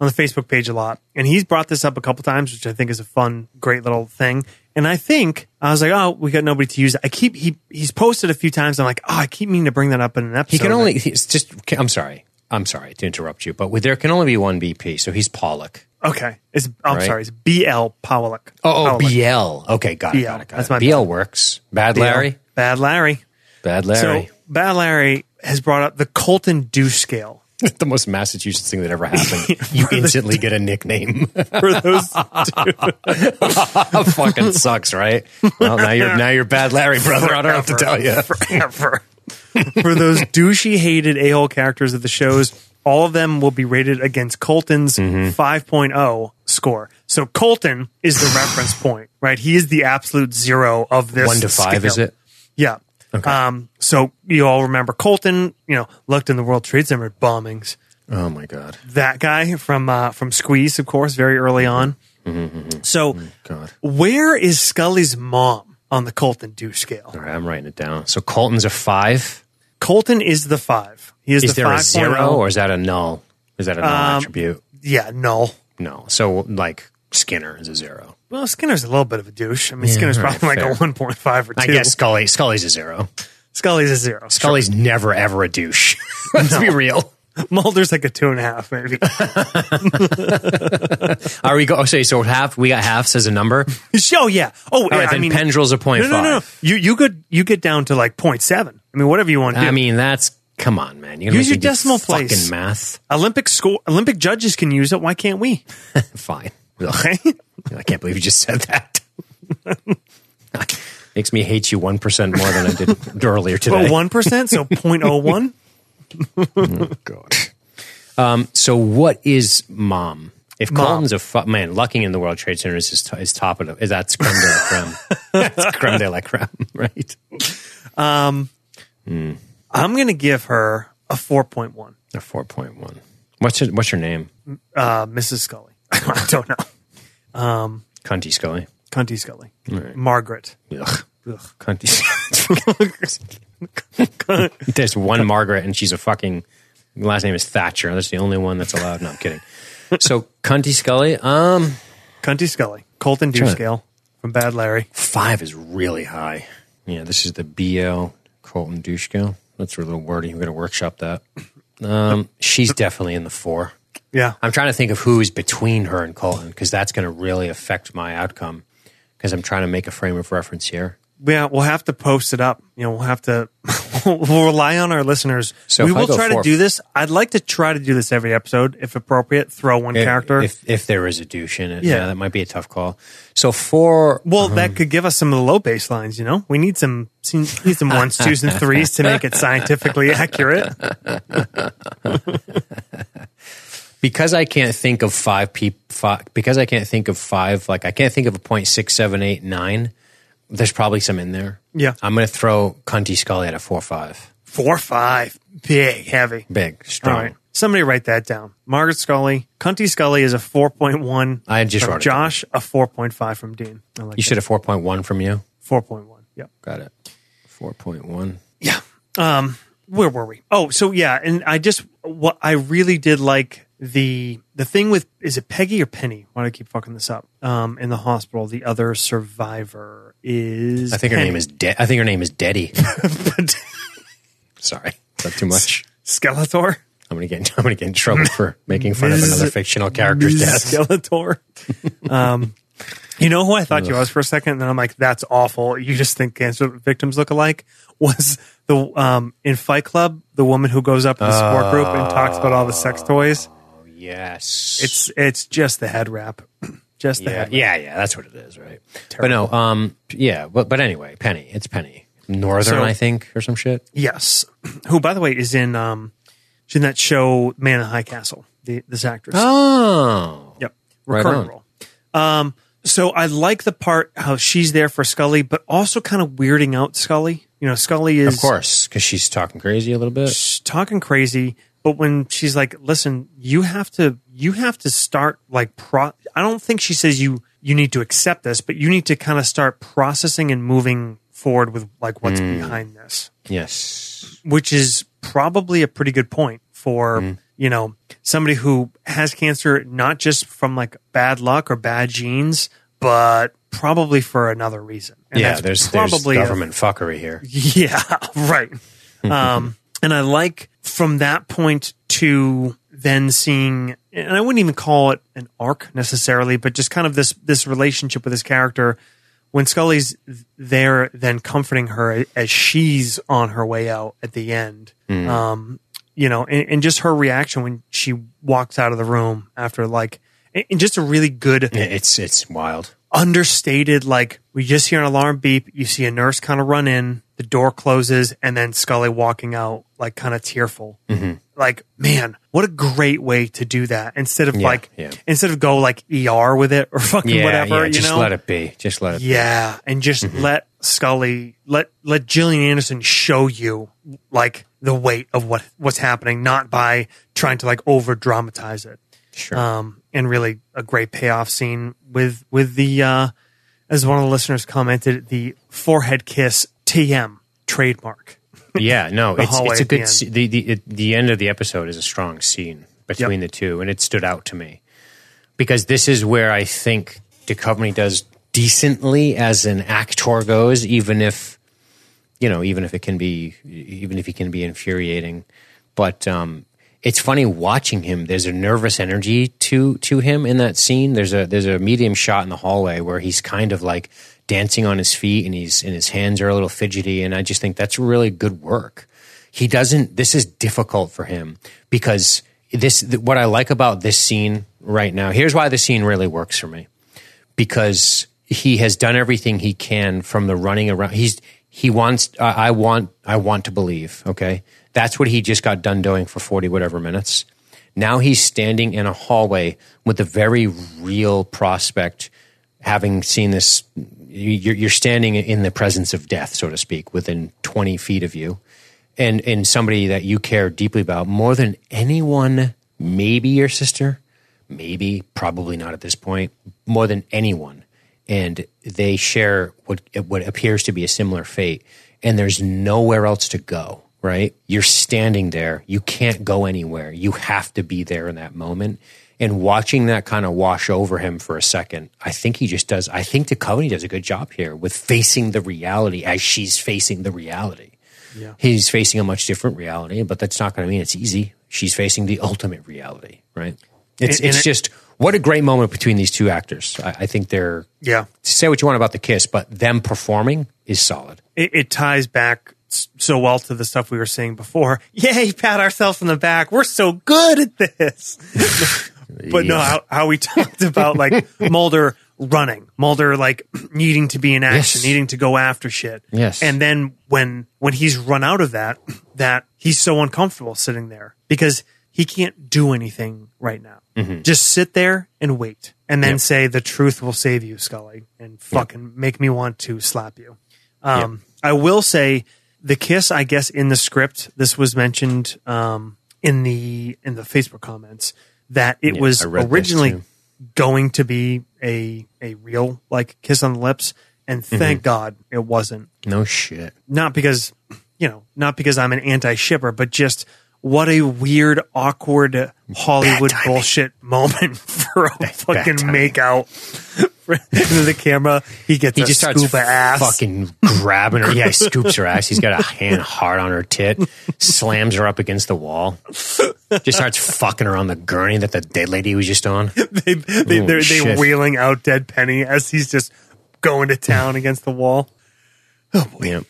on the Facebook page a lot. And he's brought this up a couple times, which I think is a fun, great little thing. And I think I was like, oh, we got nobody to use it. I keep he's posted a few times. I'm like, oh, I keep meaning to bring that up in an episode. He can only I'm sorry to interrupt you, but there can only be one BP. So he's Pollock. Okay. It's BL Pollock. Oh, BL. Okay, got it. That's my BL works. Bad Larry. So Bad Larry has brought up the Colton Deuce scale. The most Massachusetts thing that ever happened. You instantly get a nickname for those two. Fucking sucks, right? Well, now you're Bad Larry, brother. Forever, I don't have to tell you. Forever. For those douchey, hated a-hole characters of the shows, all of them will be rated against Colton's 5.0 score. So Colton is the reference point, right? He is the absolute zero of this. 1 to 5 scale. Is it? Yeah. Okay. So you all remember Colton, looked in the World Trade Center bombings. Oh my God. That guy from Squeeze, of course, very early on. Mm-hmm. So God. Where is Scully's mom on the Colton Deuce scale? All right, I'm writing it down. So Colton's a 5. Colton is the 5. He is the 5.0. Is there a 0 or is that a null? Is that a null attribute? Yeah, null. No. So like Skinner is a 0. Well, Skinner's a little bit of a douche. I mean, yeah, Skinner's probably fair. Like a 1.5 or 2. I guess Scully's a 0. Scully's sure. Never, ever a douche. Let's be real. Mulder's like a 2.5, maybe. Are we going? Okay, so half, we got halves as a number? Oh, yeah. Oh, yeah, right, then Pendrill's a 0.5. No. You get down to like 0.7. I mean, whatever you want to do. I mean, that's... Come on, man. Use your decimal place. Fucking math. Olympic judges can use it. Why can't we? Fine. Okay. I can't believe you just said that. Makes me hate you 1% more than I did earlier today. Well, 1%? So 0.01? Oh, God. So what is mom? If Colton's a man, lucking in the World Trade Center is top of the... That's creme de la creme. That's creme de la creme, right? I'm going to give her a 4.1. A 4.1. What's your name? Mrs. Scully. I don't know. Cunty Scully. Right. Margaret. Ugh. Cunty Scully. There's one Margaret, and she's a fucking... Last name is Thatcher. That's the only one that's allowed. No, I'm kidding. So, Cunty Scully. Cunty Scully. Colton Dew scale from Bad Larry. 5 is really high. Yeah, this is the BL Colton Dew scale. That's a little wordy. We're going to workshop that. She's definitely in the 4. Yeah. I'm trying to think of who is between her and Colton because that's going to really affect my outcome because I'm trying to make a frame of reference here. Yeah, we'll have to post it up. We'll have to we'll rely on our listeners. So we will try to do this. I'd like to try to do this every episode if appropriate. Throw one character. If there is a douche in it. Yeah, that might be a tough call. So 4... Well, that could give us some of the low baselines, We need some 1s, 2s, and 3s to make it scientifically accurate. Because I can't think of 5, like I can't think of a 0.6789, there's probably some in there. Yeah. I'm going to throw Cunty Scully at a 4.5. 4.5. Big, heavy. Big, strong. All right. Somebody write that down. Margaret Scully. Cunty Scully is a 4.1. I just wrote it. Josh, a 4.5 from Dean. I like you should have 4.1 from you? 4.1. Yep. Got it. 4.1. Yeah. Where were we? Oh, so yeah. And what I really did like... The thing with, is it Peggy or Penny? Why do I keep fucking this up? In the hospital, the other survivor is. I think her name is Deddy. Sorry, is that too much? Skeletor. I'm gonna get in trouble for making fun of another fictional character's death. Skeletor. You know who I thought you was for a second, and then I'm like, that's awful. You just think cancer victims look alike? Was the in Fight Club the woman who goes up to the support group and talks about all the sex toys? Yes. It's just the head wrap. Just the head wrap. Yeah, that's what it is, right? Terrible. But no, but anyway, Penny. It's Penny. Northern, I think, or some shit. Yes. Who, by the way, is in she's in that show Man in High Castle, this actress. Oh. Yep. Recurring role. So I like the part how she's there for Scully, but also kind of weirding out Scully. Scully is... Of course, because she's talking crazy a little bit. She's talking crazy. But when she's like, listen, you have to start like I don't think she says you need to accept this, but you need to kind of start processing and moving forward with like what's behind this. Yes. Which is probably a pretty good point for, you know, somebody who has cancer, not just from like bad luck or bad genes, but probably for another reason. And yeah, there's government fuckery here. Yeah, right. And I like from that point to then seeing, and I wouldn't even call it an arc necessarily, but just kind of this relationship with this character. When Scully's there, then comforting her as she's on her way out at the end, you know, and just her reaction when she walks out of the room after, like, and just a really good, it's wild, understated. Like, we just hear an alarm beep, you see a nurse kind of run in, the door closes, and then Scully walking out, like, kind of tearful. Like, man, what a great way to do that instead of instead of go like ER with it or fucking whatever. Yeah, just let it be. Just let it be. Yeah, and just let Scully, let Gillian Anderson show you like the weight of what's happening, not by trying to like over dramatize it. Sure. And really a great payoff scene with the as one of the listeners commented, the forehead kiss TM trademark. Yeah, no, it's a good scene. The end of the episode is a strong scene between the two, and it stood out to me because this is where I think Duchovny does decently as an actor goes, even if he can be infuriating. But it's funny watching him. There's a nervous energy to him in that scene. There's a medium shot in the hallway where he's kind of like dancing on his feet, and his hands are a little fidgety, and I just think that's really good work. This is difficult for him because what I like about this scene right now, here's why this scene really works for me, because he has done everything he can from the running around. I want to believe, okay? That's what he just got done doing for 40 whatever minutes. Now he's standing in a hallway with a very real prospect, having seen this. You're standing in the presence of death, so to speak, within 20 feet of you, and somebody that you care deeply about more than anyone, maybe your sister, maybe, probably not at this point, more than anyone. And they share what appears to be a similar fate, and there's nowhere else to go, right? You're standing there. You can't go anywhere. You have to be there in that moment. And watching that kind of wash over him for a second, I think Duchovny does a good job here with facing the reality as she's facing the reality. Yeah. He's facing a much different reality, but that's not going to mean it's easy. She's facing the ultimate reality, right? It's just what a great moment between these two actors. I think they're say what you want about the kiss, but them performing is solid. It ties back so well to the stuff we were saying before. Yay, pat ourselves in the back. We're so good at this. But no, how we talked about like Mulder running, Mulder like needing to be in action, needing to go after shit. Yes. And then when he's run out of that he's so uncomfortable sitting there because he can't do anything right now. Mm-hmm. Just sit there and wait, and then say, the truth will save you, Scully, and fucking make me want to slap you. I will say the kiss, I guess, in the script, this was mentioned in the Facebook comments, that it was originally going to be a real like kiss on the lips, and thank God it wasn't. No shit. Not because I'm an anti-shipper, but just what a weird, awkward Hollywood bullshit moment for a fucking makeout. Into the camera, he just starts fucking grabbing her. Yeah, he scoops her ass. He's got a hand hard on her tit, slams her up against the wall, just starts fucking her on the gurney that the dead lady was just on. They're wheeling out dead Penny as he's just going to town against the wall. Oh boy,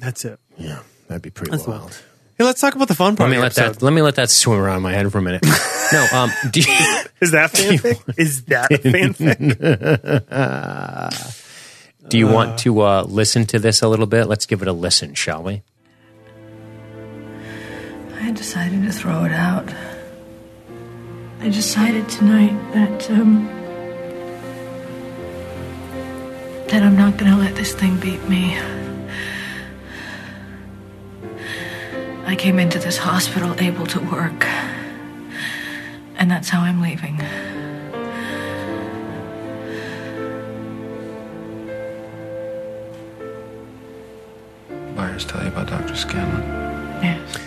that's it. Yeah, that'd be pretty wild. Hey, let's talk about the fun part. Let me let that swim around my head for a minute. No, is that fanfic? Is that fanfic? Do you want to listen to this a little bit? Let's give it a listen, shall we? I decided to throw it out. I decided tonight that that I'm not going to let this thing beat me. I came into this hospital able to work, and that's how I'm leaving. Byers, tell you about Dr. Scanlon.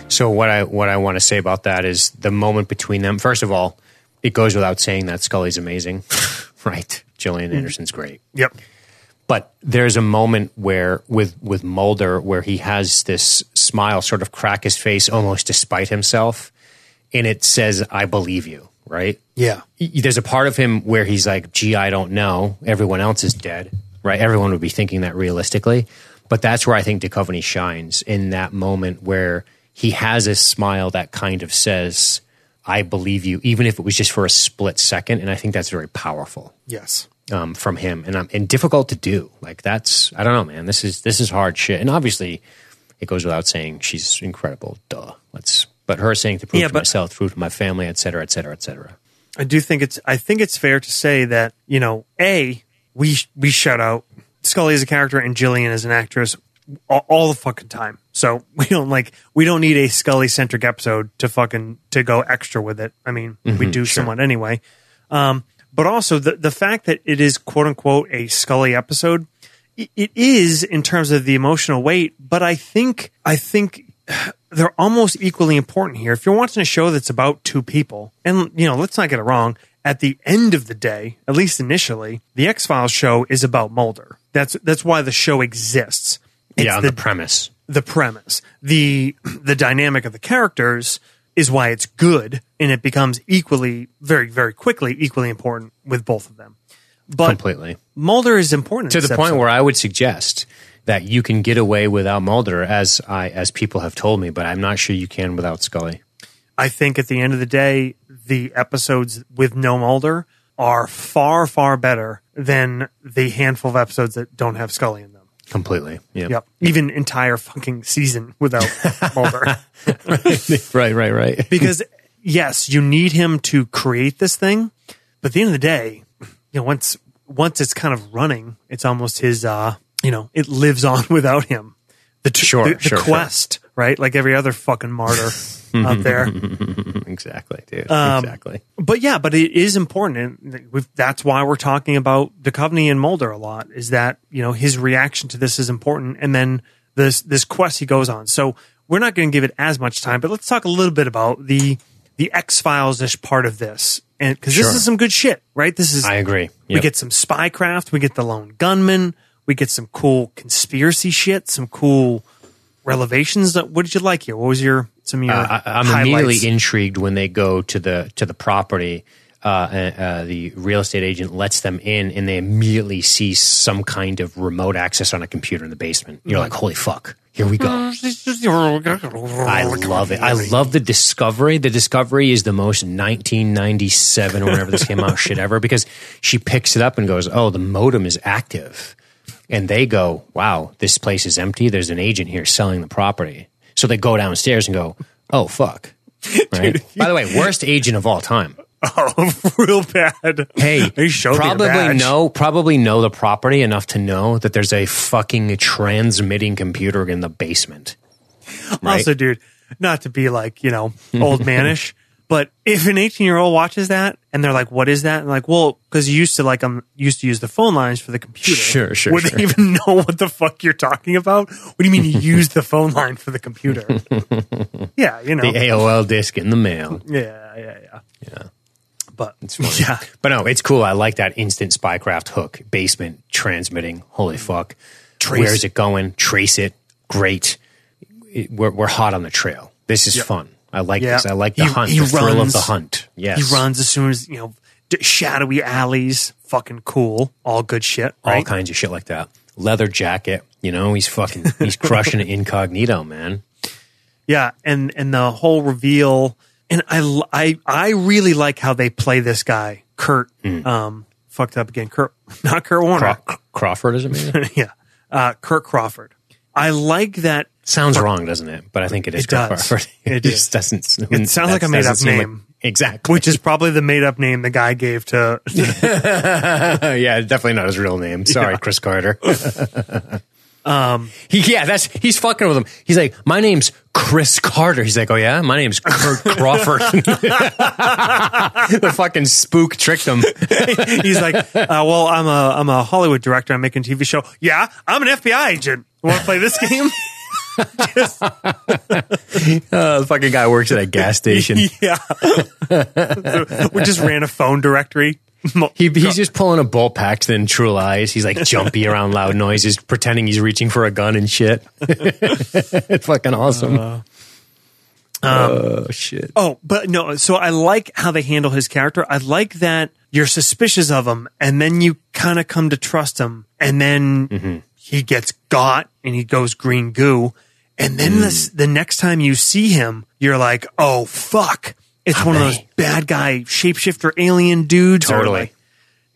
So what I want to say about that is the moment between them. First of all, it goes without saying that Scully's amazing, right? Gillian Anderson's great. Yep. But there's a moment where with Mulder where he has this smile sort of crack his face almost despite himself, and it says, "I believe you," right? Yeah. There's a part of him where he's like, gee, I don't know. Everyone else is dead, right? Everyone would be thinking that realistically. But that's where I think Duchovny shines, in that moment where he has a smile that kind of says, I believe you, even if it was just for a split second. And I think that's very powerful. Yes. From him, and difficult to do. Like, that's, I don't know, man. This is hard shit. And obviously, it goes without saying she's incredible. Duh. But her saying to prove to myself, prove to my family, et cetera, et cetera, et cetera. I think it's fair to say that, you know, we shout out Scully as a character and Gillian as an actress all the fucking time. So we don't need a Scully centric episode to go extra with it. I mean, we do somewhat anyway. But also the fact that it is, quote unquote, a Scully episode, it is in terms of the emotional weight. But I think they're almost equally important here. If you're watching a show that's about two people, and let's not get it wrong, at the end of the day, at least initially, the X-Files show is about Mulder. That's why the show exists. It's on the premise. The premise, the dynamic of the characters is why it's good, and it becomes very, very quickly important with both of them. But completely, Mulder is important to the point where I would suggest that you can get away without Mulder, as people have told me, but I'm not sure you can without Scully. I think at the end of the day, the episodes with no Mulder are far, far better than the handful of episodes that don't have Scully in them. Completely. Yeah. Yep. Even entire fucking season without Mulder. Right. Because yes, you need him to create this thing, but at the end of the day, once it's kind of running, it's almost his it lives on without him. The quest, right? Like every other fucking martyr out there. Exactly, dude. Exactly. But yeah, but it is important, and that's why we're talking about Duchovny and Mulder a lot. Is that his reaction to this is important, and then this quest he goes on. So we're not going to give it as much time, but let's talk a little bit about the X-Files-ish part of this, and because this is some good shit, right? This is, I agree. Yep. We get some spycraft, we get the Lone Gunman, we get some cool conspiracy shit, some cool revelations. What did you like here? What was your I'm highlights? Immediately intrigued when they go to the property. The real estate agent lets them in, and they immediately see some kind of remote access on a computer in the basement. You're like, holy fuck, here we go. I love it. I love the discovery. The discovery is the most 1997 or whenever this came out shit ever, because she picks it up and goes, oh, the modem is active. And they go, wow, this place is empty. There's an agent here selling the property. So they go downstairs and go, oh, fuck. Right? Dude, by the way, worst agent of all time. Oh, real bad. Hey, probably know the property enough to know that there's a fucking transmitting computer in the basement. Right? Also, dude, not to be like, old manish, but if an 18-year-old watches that and they're like, what is that? And like, well, because I'm used to use the phone lines for the computer. Sure. Would they even know what the fuck you're talking about? What do you mean you use the phone line for the computer? Yeah, The AOL disc in the mail. Yeah. But it's funny. Yeah. But no, it's cool. I like that instant spycraft hook. Basement transmitting. Holy fuck. Where is it going? Trace it. Great. We're hot on the trail. This is fun. I like this. I like the hunt. The thrill of the hunt. Yes. He runs as soon as, shadowy alleys. Fucking cool. All good shit. Right? All kinds of shit like that. Leather jacket. He's crushing it incognito, man. Yeah. And the whole reveal. And I really like how they play this guy, Kurt. Fucked up again. Kurt, not Kurt Warner. Crawford, is it maybe? Yeah. Kurt Crawford. I like that. Sounds wrong, doesn't it? But I think it is Kurt Crawford. It just doesn't. It sounds like a made-up name. Like, exactly. Which is probably the made-up name the guy gave to. Yeah, definitely not his real name. Sorry, yeah. Chris Carter. He's fucking with him. He's like, my name's Chris Carter. He's like, oh yeah, my name's Kurt Crawford. The fucking spook tricked him. He's like, well, I'm a Hollywood director. I'm making a TV show. Yeah, I'm an FBI agent. Want to play this game? The fucking guy works at a gas station. Yeah. We just ran a phone directory. He's just pulling a Bolt Paxton, True Lies. He's like jumpy around loud noises, pretending he's reaching for a gun and shit. It's fucking awesome. Oh, shit. Oh, but no, so I like how they handle his character. I like that you're suspicious of him, and then you kind of come to trust him, and then he gets got, and he goes green goo, and then the next time you see him, you're like, oh, fuck. It's one of those bad guy shapeshifter alien dudes. Totally.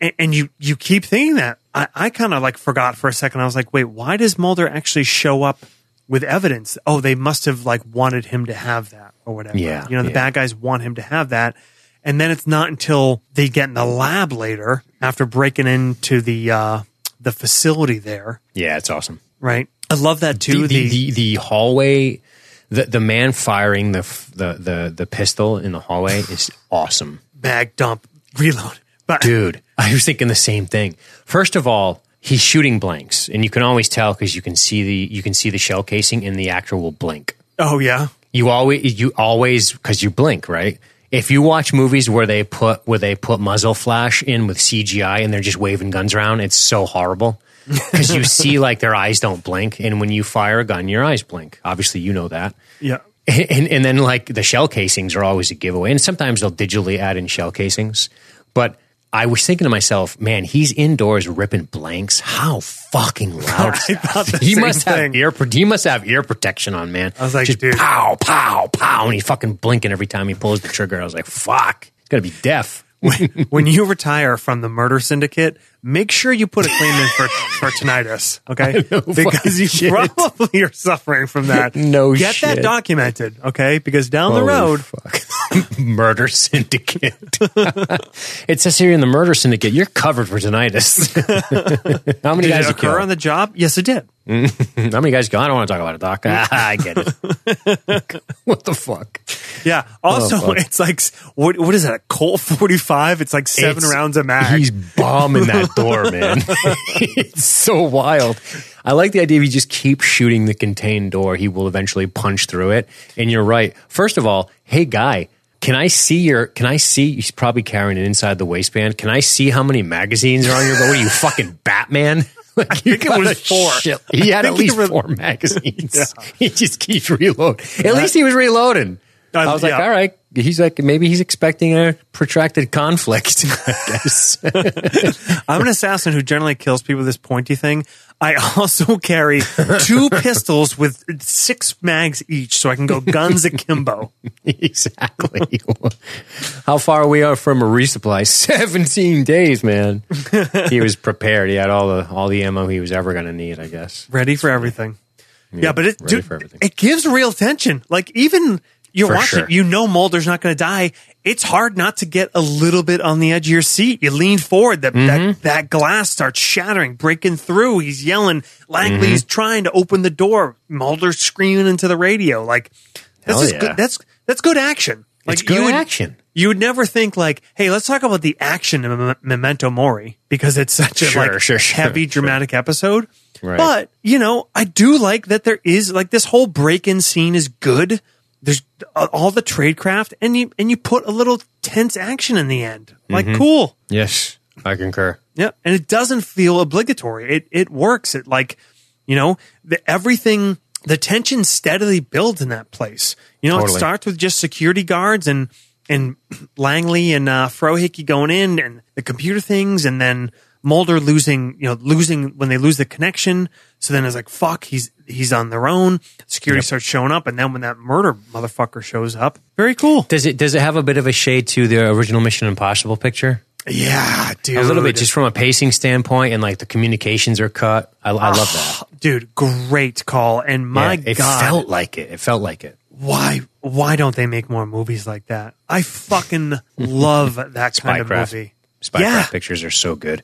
Like, and you keep thinking that. I kind of like forgot for a second. I was like, wait, why does Mulder actually show up with evidence? Oh, they must have like wanted him to have that or whatever. Yeah, you know, the bad guys want him to have that. And then it's not until they get in the lab later after breaking into the facility there. Yeah, it's awesome. Right. I love that too. The hallway... The man firing the pistol in the hallway is awesome. Mag, dump, reload. But dude, I was thinking the same thing. First of all, he's shooting blanks, and you can always tell because you can see the shell casing in the actual blink. Oh yeah, you always because you blink, right? If you watch movies where they put muzzle flash in with CGI and they're just waving guns around, it's so horrible. Because you see, like, their eyes don't blink, and when you fire a gun, your eyes blink. Obviously, you know that. Yeah. And then, like, the shell casings are always a giveaway, and sometimes they'll digitally add in shell casings. But I was thinking to myself, man, he's indoors ripping blanks. How fucking loud is that? He must have ear protection on, man. I was like, just dude. Pow, pow, pow, and he's fucking blinking every time he pulls the trigger. I was like, fuck, he's going to be deaf. When you retire from the murder syndicate, make sure you put a claim in for tinnitus, okay? No, because you probably are suffering from that. No shit. Get that documented, okay? Because down the road... Fuck. Murder syndicate. It says here in the murder syndicate, you're covered for tinnitus. How many guys occur on the job? Yes, it did. How many guys go, I don't want to talk about it, Doc. I get it. What the fuck? Yeah. Also, it's like, what is that, a Colt 45? It's like seven rounds a mag. He's bombing that door, man. It's so wild. I like the idea if you just keep shooting the contained door, he will eventually punch through it. And you're right. First of all, hey, guy, can I see, he's probably carrying it inside the waistband. Can I see how many magazines are on your boat? Are you fucking Batman? Like, I think it was four. Shit. He had at least four magazines. Yeah. He just keeps reloading. At least he was reloading. I was like, all right. He's like, maybe he's expecting a protracted conflict, I guess. I'm an assassin who generally kills people with this pointy thing. I also carry two pistols with six mags each, so I can go guns akimbo. Exactly. How far we are from a resupply? 17 days, man. He was prepared. He had all the ammo he was ever going to need, I guess. Ready for everything. Yeah, but it gives real tension. Like, even... You're for watching, sure. You know Mulder's not going to die. It's hard not to get a little bit on the edge of your seat. You lean forward, that glass starts shattering, breaking through. He's yelling. Langley's trying to open the door. Mulder's screaming into the radio. Like, good. That's good action. Like, it's good action. You would never think like, hey, let's talk about the action in Memento Mori because it's such a heavy dramatic episode. Right. But, you know, I do like that there is like this whole break-in scene is good. There's all the tradecraft, and you put a little tense action in the end. Like, cool. Yes, I concur. Yeah, and it doesn't feel obligatory. It works. It like, you know, everything, the tension steadily builds in that place. You know, totally. It starts with just security guards and Langley and Frohicke going in and the computer things, and then Mulder losing when they lose the connection. So then it's like, fuck, he's on their own. Security starts showing up, and then when that murder motherfucker shows up, very cool. Does it have a bit of a shade to the original Mission Impossible picture? Yeah, dude. A little bit, just from a pacing standpoint, and like the communications are cut. I love that. Dude, great call. And my God. It felt like it. Why don't they make more movies like that? I fucking love that kind of movie. Spycraft pictures are so good.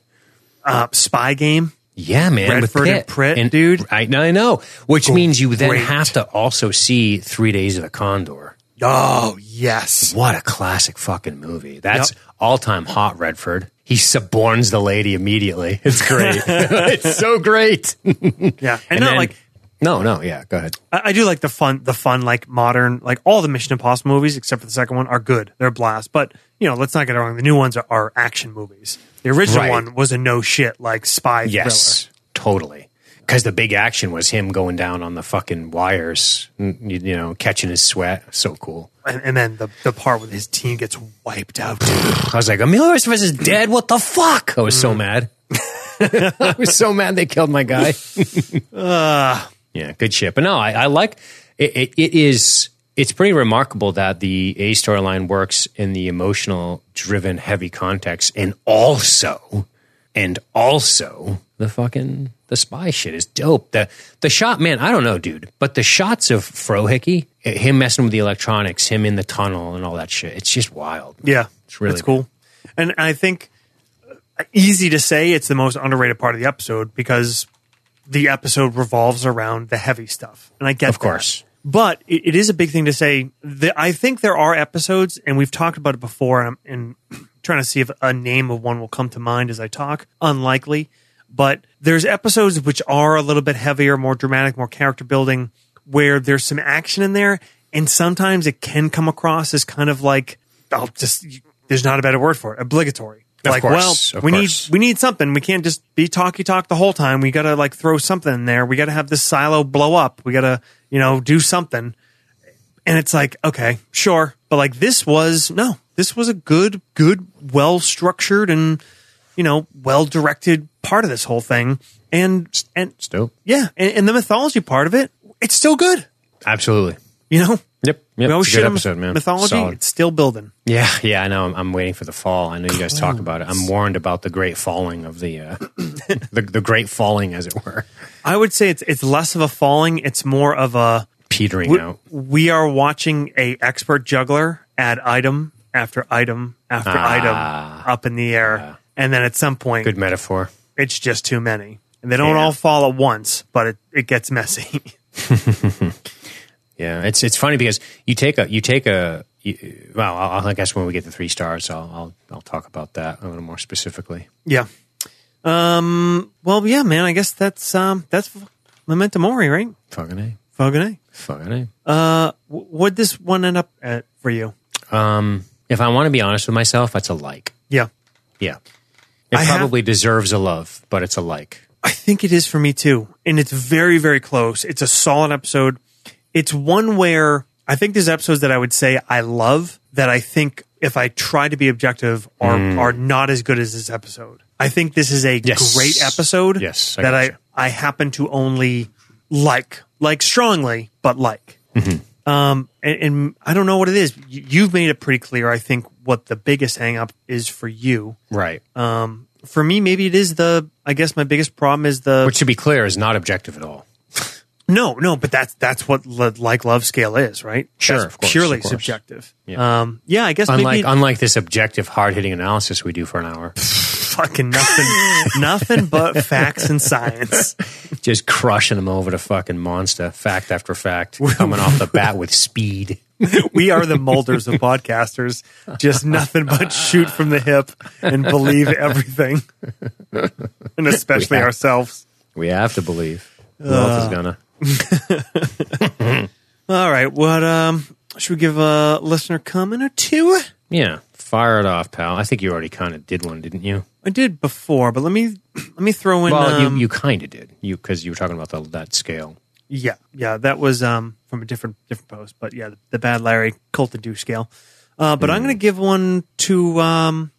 Spy Game. Yeah, man. Redford with Pitt, dude. I know. Which means you then have to also see 3 Days of the Condor. Oh, yes. What a classic fucking movie. That's all-time hot, Redford. He suborns the lady immediately. It's great. It's so great. Yeah. And then, like, No, yeah, go ahead. I do like the fun, like modern, like all the Mission Impossible movies except for the second one are good. They're a blast. But, you know, let's not get it wrong. The new ones are action movies. The original one was a no shit, like spy thriller. Yes, totally. Because the big action was him going down on the fucking wires, you know, catching his sweat. So cool. And then the part where his team gets wiped out. I was like, Emilio Estevez is dead? What the fuck? I was so mad. I was so mad they killed my guy. Yeah, good shit. But no, I like it. It's pretty remarkable that the A storyline works in the emotional driven heavy context, and also the fucking the spy shit is dope. The shot, man, I don't know, dude, but the shots of Frohicke, him messing with the electronics, him in the tunnel and all that shit, it's just wild, man. Yeah, it's really cool. And I think easy to say it's the most underrated part of the episode because the episode revolves around the heavy stuff. And I get that. Of course. But it is a big thing to say. I think there are episodes, and we've talked about it before, and I'm trying to see if a name of one will come to mind as I talk. Unlikely. But there's episodes which are a little bit heavier, more dramatic, more character building, where there's some action in there. And sometimes it can come across as kind of like, there's not a better word for it, obligatory. Like, well, we need something. We can't just be talky-talk the whole time. We got to, like, throw something in there. We got to have this silo blow up. We got to, you know, do something. And it's like, okay, sure. But, like, this was a good, well-structured and, you know, well-directed part of this whole thing. And still. Yeah. And the mythology part of it, it's still good. Absolutely. You know? Yep. It's a good episode, man. Mythology, solid. It's still building. Yeah, I know. I'm waiting for the fall. I know you guys talk about it. I'm warned about the great falling of the the great falling, as it were. I would say it's less of a falling. It's more of a petering out. We are watching a expert juggler add item after item after item up in the air, and then at some point, good metaphor. It's just too many, and they don't all fall at once, but it gets messy. Yeah, it's funny because I guess when we get the 3 stars, I'll talk about that a little more specifically. Yeah. Well, yeah, man. I guess that's Memento Mori, right? Fucking A. What'd this one end up at for you? If I want to be honest with myself, that's a like. Yeah. It probably deserves a love, but it's a like. I think it is for me too, and it's very, very close. It's a solid episode. It's one where I think there's episodes that I would say I love that I think if I try to be objective are not as good as this episode. I think this is a great episode that I happen to only like strongly, but like. Mm-hmm. And I don't know what it is. You've made it pretty clear, I think, what the biggest hang-up is for you. Right. For me, maybe it is my biggest problem is which, to be clear, is not objective at all. No, but that's what love scale is, right? Sure, that's purely subjective. Yeah. Yeah, I guess unlike this objective, hard-hitting analysis we do for an hour, fucking nothing but facts and science. Just crushing them over the fucking monster, fact after fact, coming off the bat with speed. We are the Mulders of podcasters. Just nothing but shoot from the hip and believe everything, and especially ourselves. We have to believe. Who else is gonna? All right, what should we give a listener comment or two? Yeah, fire it off, pal. I think you already kind of did one, didn't you? I did before, but let me throw in. Well, you kind of did, because you were talking about that scale. Yeah, that was from a different post, but yeah, the Bad Larry Colton do scale. But I'm going to give one to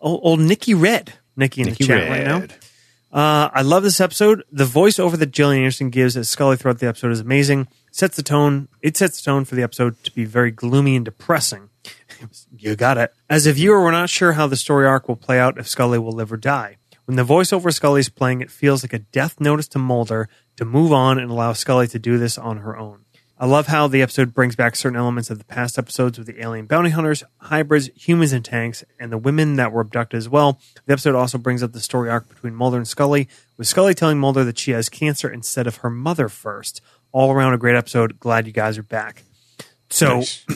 old Nikki Red. Nikki in the chat right now. I love this episode. The voiceover that Gillian Anderson gives as Scully throughout the episode is amazing. It sets the tone for the episode to be very gloomy and depressing. You got it. As a viewer, we're not sure how the story arc will play out, if Scully will live or die. When the voiceover Scully is playing, it feels like a death notice to Mulder to move on and allow Scully to do this on her own. I love how the episode brings back certain elements of the past episodes with the alien bounty hunters, hybrids, humans and tanks, and the women that were abducted as well. The episode also brings up the story arc between Mulder and Scully, with Scully telling Mulder that she has cancer instead of her mother first. All around a great episode. Glad you guys are back. So, nice.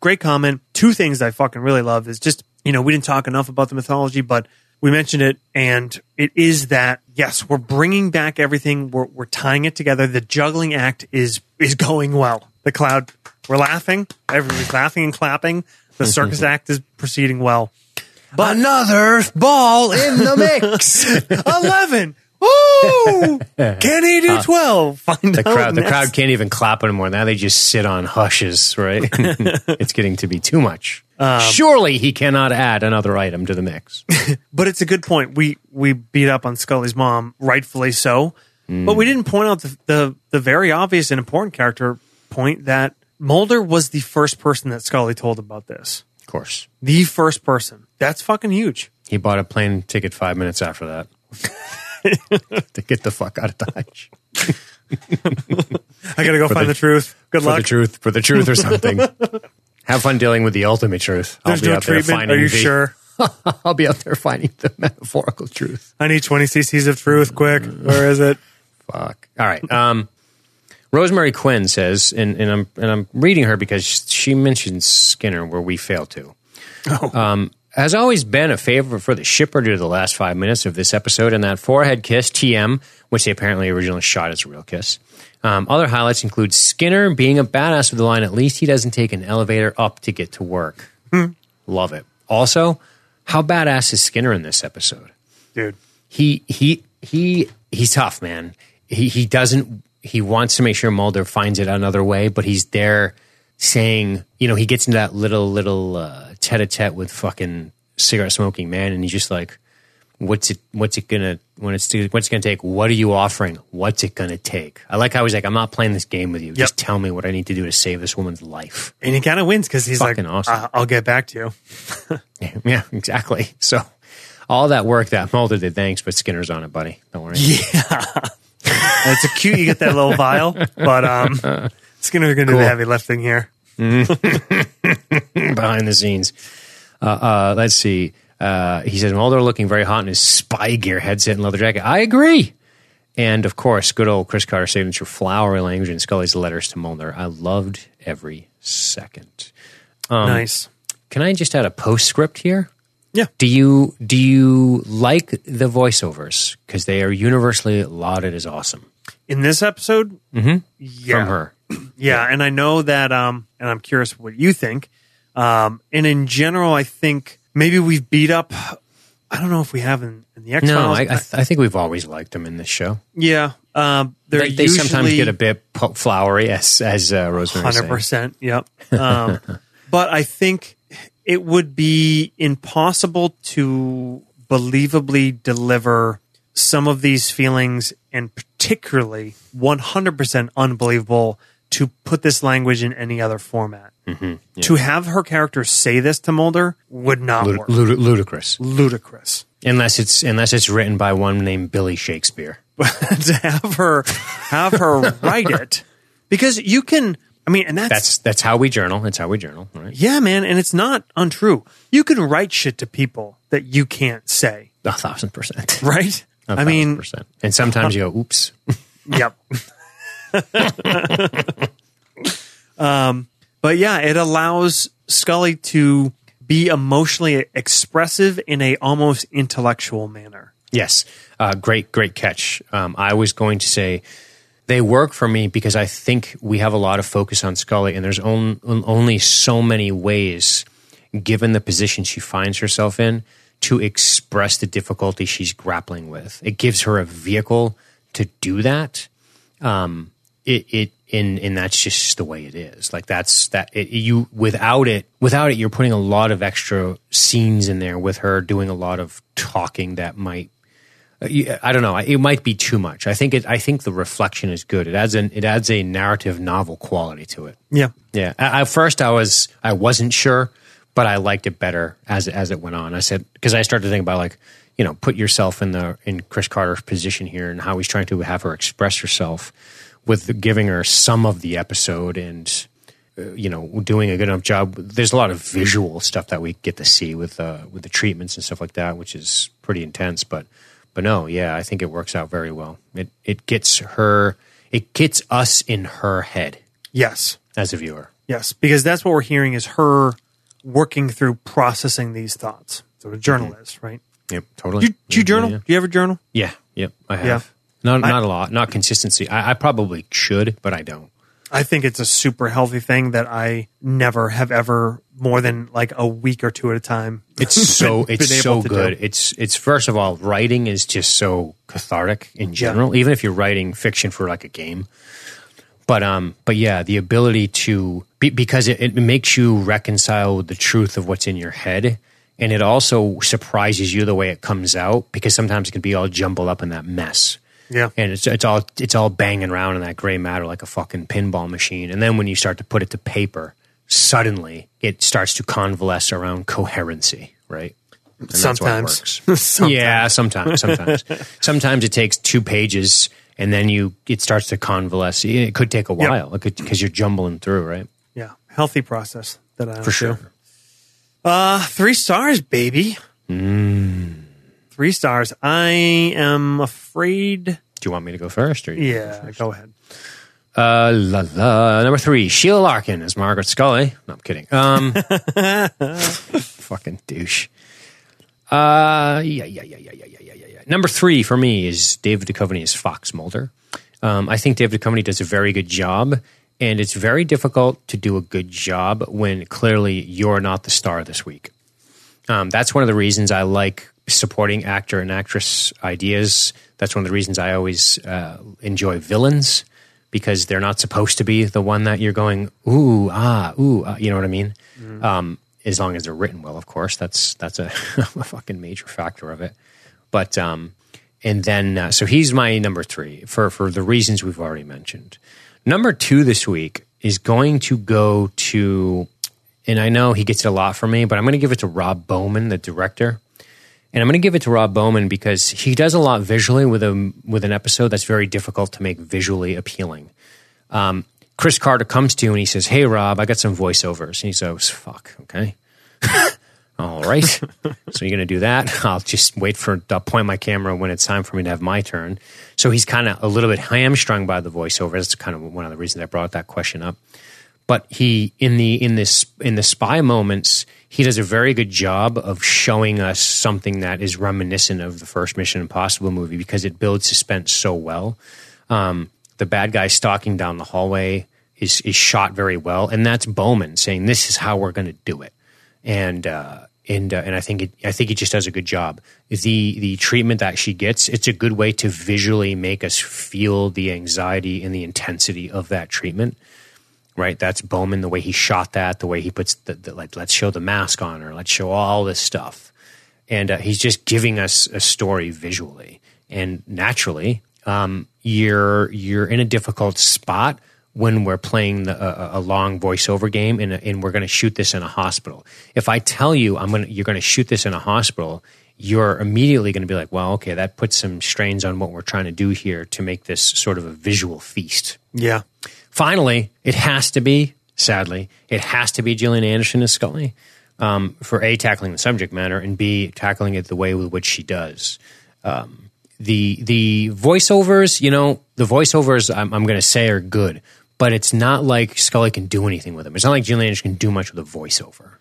Great comment. 2 things I fucking really love is just, you know, we didn't talk enough about the mythology, but we mentioned it, and it is that, yes, we're bringing back everything. We're tying it together. The juggling act is going well. The crowd, we're laughing. Everybody's laughing and clapping. The circus act is proceeding well. But another ball in the mix. 11. Woo! Can he do 12? The crowd can't even clap anymore. Now they just sit on hushes, right? It's getting to be too much. Surely he cannot add another item to the mix. But it's a good point. We beat up on Scully's mom, rightfully so. Mm. But we didn't point out the very obvious and important character point that Mulder was the first person that Scully told about this. Of course. The first person. That's fucking huge. He bought a plane ticket 5 minutes after that. To get the fuck out of Dodge. I gotta go find the truth. Good luck. For the truth or something. Have fun dealing with the ultimate truth. There's no treatment. Are you sure? I'll be out there finding the metaphorical truth. I need 20 cc's of truth, quick. Where is it? Fuck. All right. Rosemary Quinn says, and I'm reading her because she mentions Skinner, where we fail to. Oh. Has always been a favorite for the shipper due to the last 5 minutes of this episode and that forehead kiss, TM, which they apparently originally shot as a real kiss. Other highlights include Skinner being a badass with the line, at least he doesn't take an elevator up to get to work. Love it. Also, how badass is Skinner in this episode? Dude. He's tough, man. He wants to make sure Mulder finds it another way, but he's there saying, you know, he gets into that little tete-a-tete with fucking cigarette smoking man, and he's just like, what's it gonna take? What are you offering? What's it gonna take? I like how he's like, I'm not playing this game with you. Yep. Just tell me what I need to do to save this woman's life. And he kind of wins because he's fucking like, awesome. I'll get back to you. Yeah, exactly. So all that work that Mulder did, thanks, but Skinner's on it, buddy. Don't worry. Yeah, it's a cute. You get that little vial, but Skinner's gonna do the heavy lifting here. Behind the scenes. Let's see. He says, Mulder looking very hot in his spy gear headset and leather jacket. I agree. And of course, good old Chris Carter signature flowery language and Scully's letters to Mulder. I loved every second. Nice. Can I just add a postscript here? Yeah. Do you like the voiceovers? Because they are universally lauded as awesome. In this episode? Mm-hmm. Yeah. From her. Yeah, and I know that, and I'm curious what you think. And in general, I think maybe we've beat up, I don't know if we have in the X-Files. No, I think we've always liked them in this show. Yeah. They usually, sometimes get a bit flowery, as Rosemary said. 100%, yep. But I think it would be impossible to believably deliver some of these feelings, and particularly 100% unbelievable to put this language in any other format. Mm-hmm, yeah. To have her character say this to Mulder would not work. Ludicrous. Ludicrous. Unless it's written by one named Billy Shakespeare. To have her write it. Because you can, I mean, and that's how we journal. It's how we journal, right? Yeah, man, and it's not untrue. You can write shit to people that you can't say. 1,000%. Right? 1,000%. I mean, and sometimes you go, oops. Yep. But yeah, it allows Scully to be emotionally expressive in a almost intellectual manner. Yes. Great catch. I was going to say they work for me because I think we have a lot of focus on Scully, and there's only so many ways, given the position she finds herself in, to express the difficulty she's grappling with. It gives her a vehicle to do that. And that's just the way it is. Like without it, you're putting a lot of extra scenes in there with her doing a lot of talking that might, I don't know. It might be too much. I think the reflection is good. It adds a narrative novel quality to it. Yeah. Yeah. At first I wasn't sure, but I liked it better as it went on. I said, because I started to think about like, you know, put yourself in Chris Carter's position here and how he's trying to have her express herself with giving her some of the episode and, you know, doing a good enough job. There's a lot of visual stuff that we get to see with the treatments and stuff like that, which is pretty intense. But no, yeah, I think it works out very well. It gets us in her head. Yes. As a viewer. Yes, because that's what we're hearing is her working through processing these thoughts. So a journalist, right? Yep, totally. Do you journal? Yeah. Do you ever journal? Yeah, yep, I have. Yeah. Not a lot, not consistency. I probably should, but I don't. I think it's a super healthy thing that I never have ever more than like a week or two at a time. It's so good. It's first of all, writing is just so cathartic in general, even if you're writing fiction for like a game. But yeah, the ability to because it makes you reconcile with the truth of what's in your head. And it also surprises you the way it comes out, because sometimes it can be all jumbled up in that mess. Yeah. And it's all banging around in that gray matter like a fucking pinball machine. And then when you start to put it to paper, suddenly it starts to convalesce around coherency, right? And sometimes. That's why it works. sometimes. Sometimes it takes 2 pages and then it starts to convalesce. It could take a while because you're jumbling through, right? Yeah. Healthy process that I don't do. 3 stars, baby. 3 stars. I am afraid. Do you want me to go first? Go ahead. Number 3, Sheila Larkin as Margaret Scully. No, I'm kidding. Fucking douche. Number 3 for me is David Duchovny as Fox Mulder. I think David Duchovny does a very good job. And it's very difficult to do a good job when clearly you're not the star this week. That's one of the reasons I like supporting actor and actress ideas. That's one of the reasons I always enjoy villains, because they're not supposed to be the one that you're going, ooh, ah, ooh, ah, you know what I mean? Mm-hmm. As long as they're written well, of course. That's a, a fucking major factor of it. But and then, so he's my number 3 for the reasons we've already mentioned. Number 2 this week is going to go to, and I know he gets it a lot from me, but I'm going to give it to Rob Bowman, the director. And I'm going to give it to Rob Bowman because he does a lot visually with an episode that's very difficult to make visually appealing. Chris Carter comes to you and he says, "Hey, Rob, I got some voiceovers." And he says, "Fuck, okay." All right. So you're going to do that. I'll just wait I'll point my camera when it's time for me to have my turn. So he's kind of a little bit hamstrung by the voiceover. That's kind of one of the reasons I brought that question up. But he, in the spy moments, he does a very good job of showing us something that is reminiscent of the first Mission Impossible movie, because it builds suspense so well. The bad guy stalking down the hallway is shot very well. And that's Bowman saying, this is how we're going to do it. And I think he just does a good job. The treatment that she gets, it's a good way to visually make us feel the anxiety and the intensity of that treatment, right? That's Bowman, the way he shot that, the way he puts the like, let's show the mask on her, let's show all this stuff. And he's just giving us a story visually. And naturally, you're in a difficult spot when we're playing a long voiceover game and we're going to shoot this in a hospital. If I tell you you're going to shoot this in a hospital, you're immediately going to be like, well, okay, that puts some strains on what we're trying to do here to make this sort of a visual feast. Yeah. Finally, it has to be Gillian Anderson as Scully, for A, tackling the subject matter, and B, tackling it the way with which she does. The voiceovers, I'm going to say are good. But it's not like Scully can do anything with them. It's not like Gillian Anderson can do much with a voiceover.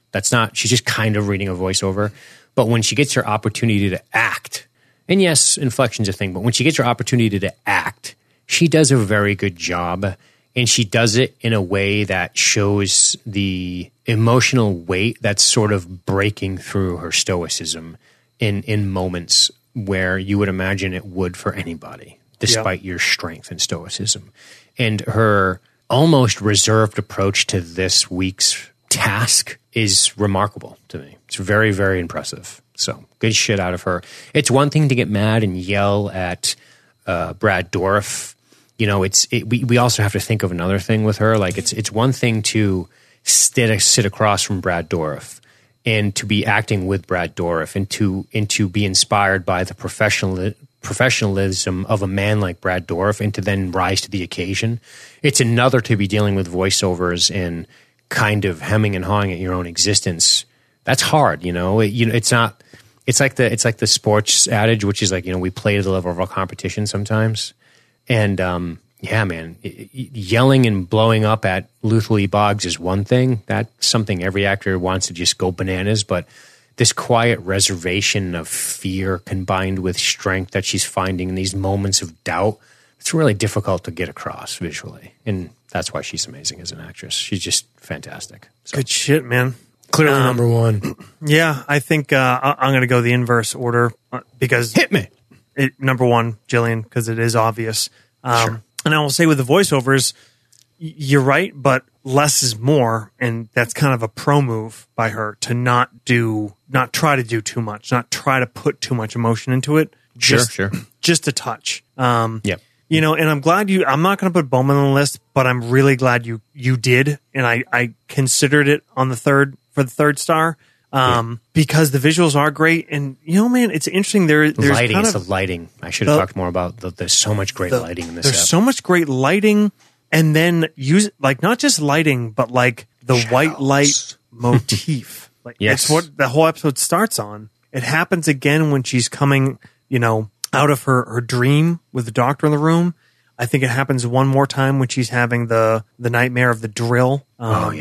She's just kind of reading a voiceover. But when she gets her opportunity to act, and yes, inflection's a thing, but when she gets her opportunity to act, she does a very good job. And she does it in a way that shows the emotional weight that's sort of breaking through her stoicism in moments where you would imagine it would for anybody, despite your strength and stoicism. And her almost reserved approach to this week's task is remarkable to me. It's very, very impressive. So good shit out of her. It's one thing to get mad and yell at Brad Dourif. We also have to think of another thing with her. Like it's one thing to sit across from Brad Dourif and to be acting with Brad Dourif and to be inspired by the professionalism of a man like Brad Dourif, and to then rise to the occasion. It's another to be dealing with voiceovers and kind of hemming and hawing at your own existence. That's hard, It's not. It's like the sports adage, which is like, we play to the level of our competition sometimes. And yeah, man, yelling and blowing up at Luthuli Boggs is one thing. That's something every actor wants to just go bananas, but this quiet reservation of fear combined with strength that she's finding in these moments of doubt, it's really difficult to get across visually. And that's why she's amazing as an actress. She's just fantastic. So. Good shit, man. Clearly number one. Yeah, I think I'm going to go the inverse order because... Hit me! Number one, Gillian, because it is obvious. Sure. And I will say with the voiceovers, you're right, but less is more, and that's kind of a pro move by her to not try to do too much, not try to put too much emotion into it. Sure. Just a touch. Yeah. You know, and I'm glad you. I'm not going to put Bowman on the list, but I'm really glad you did, and I considered it on the third star. Because the visuals are great, and you know, man, it's interesting. There's lighting. Kind of, it's the lighting. I should have talked more about. There's so much great lighting in this. There's so much great lighting, and then use like not just lighting, but like the Shouts. White light motif. Like yes. It's what the whole episode starts on. It happens again when she's coming, you know, out of her dream with the doctor in the room. I think it happens one more time when she's having the nightmare of the drill. But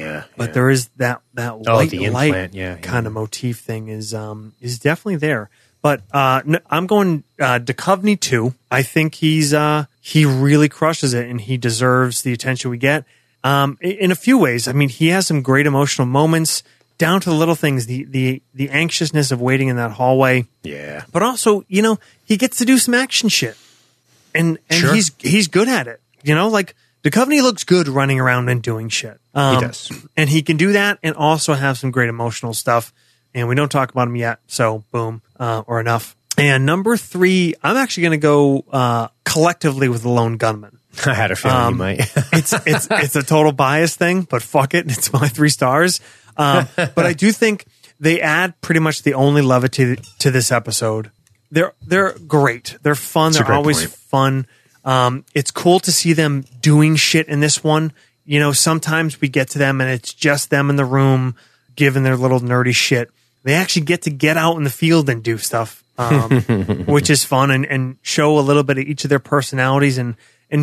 there is that light kind of motif thing is definitely there. But I'm going Duchovny too. I think he really crushes it, and he deserves the attention we get in a few ways. I mean, he has some great emotional moments. Down to the little things, the anxiousness of waiting in that hallway. Yeah. But also, you know, he gets to do some action shit. And sure. he's good at it. You know, like Duchovny looks good running around and doing shit. He does. And he can do that and also have some great emotional stuff. And we don't talk about him yet, so boom, or enough. And number three, I'm actually going to go collectively with the Lone Gunman. I had a feeling you might. it's a total bias thing, but fuck it. It's my three stars. But I do think they add pretty much the only levity to this episode. They're great. They're fun. They're always fun. It's cool to see them doing shit in this one. You know, sometimes we get to them and it's just them in the room giving their little nerdy shit. They actually get to get out in the field and do stuff, which is fun and show a little bit of each of their personalities and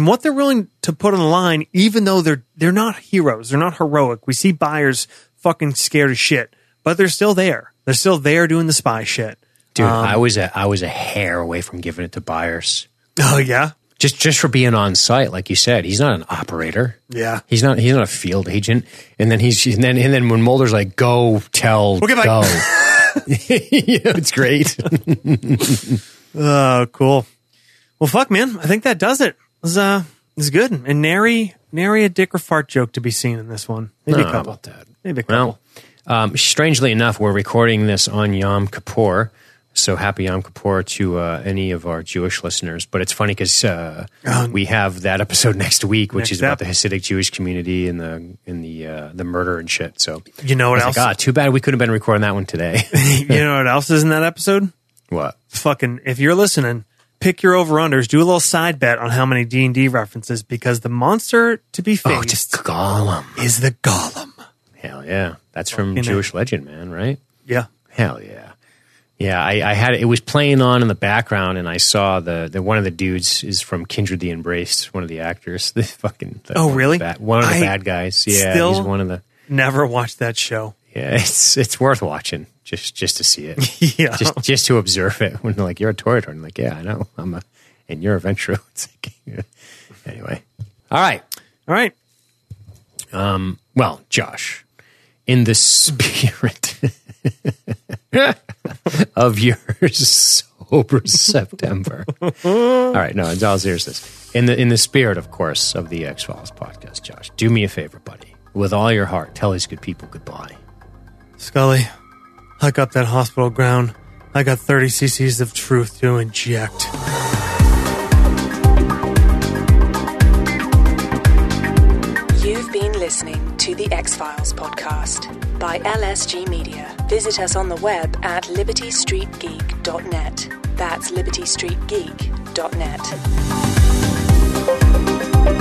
what they're willing to put on the line, even though they're not heroes. They're not heroic. We see Byers fucking scared as shit, but they're still there. They're still there doing the spy shit. Dude, I was a hair away from giving it to Byers. Oh yeah, just for being on site, like you said, he's not an operator. Yeah, he's not a field agent. And then he's when Mulder's like, "Go tell, we'll get go," yeah, it's great. Oh, cool. Well, fuck, man. I think that does it. It was good. And nary a dick or fart joke to be seen in this one. Maybe a couple. About that. Maybe a couple. Well, strangely enough, we're recording this on Yom Kippur. So happy Yom Kippur to any of our Jewish listeners. But it's funny because we have that episode next week, which is about the Hasidic Jewish community and the murder and shit. So you know what else? Like, too bad we couldn't have been recording that one today. You know what else is in that episode? What? Fucking, if you're listening, pick your over-unders. Do a little side bet on how many D&D references, because the monster to be faced is the Golem. Hell yeah. That's from Jewish legend, man, right? Yeah. Hell yeah. Yeah, I had it was playing on in the background, and I saw the one of the dudes is from Kindred the Embraced, one of the actors. Really? One of the bad guys. Yeah, he's one of the. Never watched that show. Yeah, it's worth watching just to see it. Yeah, just to observe it. When they're like, you're a toy turn, like, yeah, I know, and you're a Ventru. It's like, yeah. Anyway, all right. Well, Josh, in the spirit of your sober September. All right, no, it's all seriousness. In the spirit, of course, of the X-Files podcast, Josh, do me a favor, buddy. With all your heart, tell these good people goodbye. Scully, hike up that hospital ground. I got 30 cc's of truth to inject. You've been listening to the X-Files podcast by LSG Media. Visit us on the web at libertystreetgeek.net. That's libertystreetgeek.net.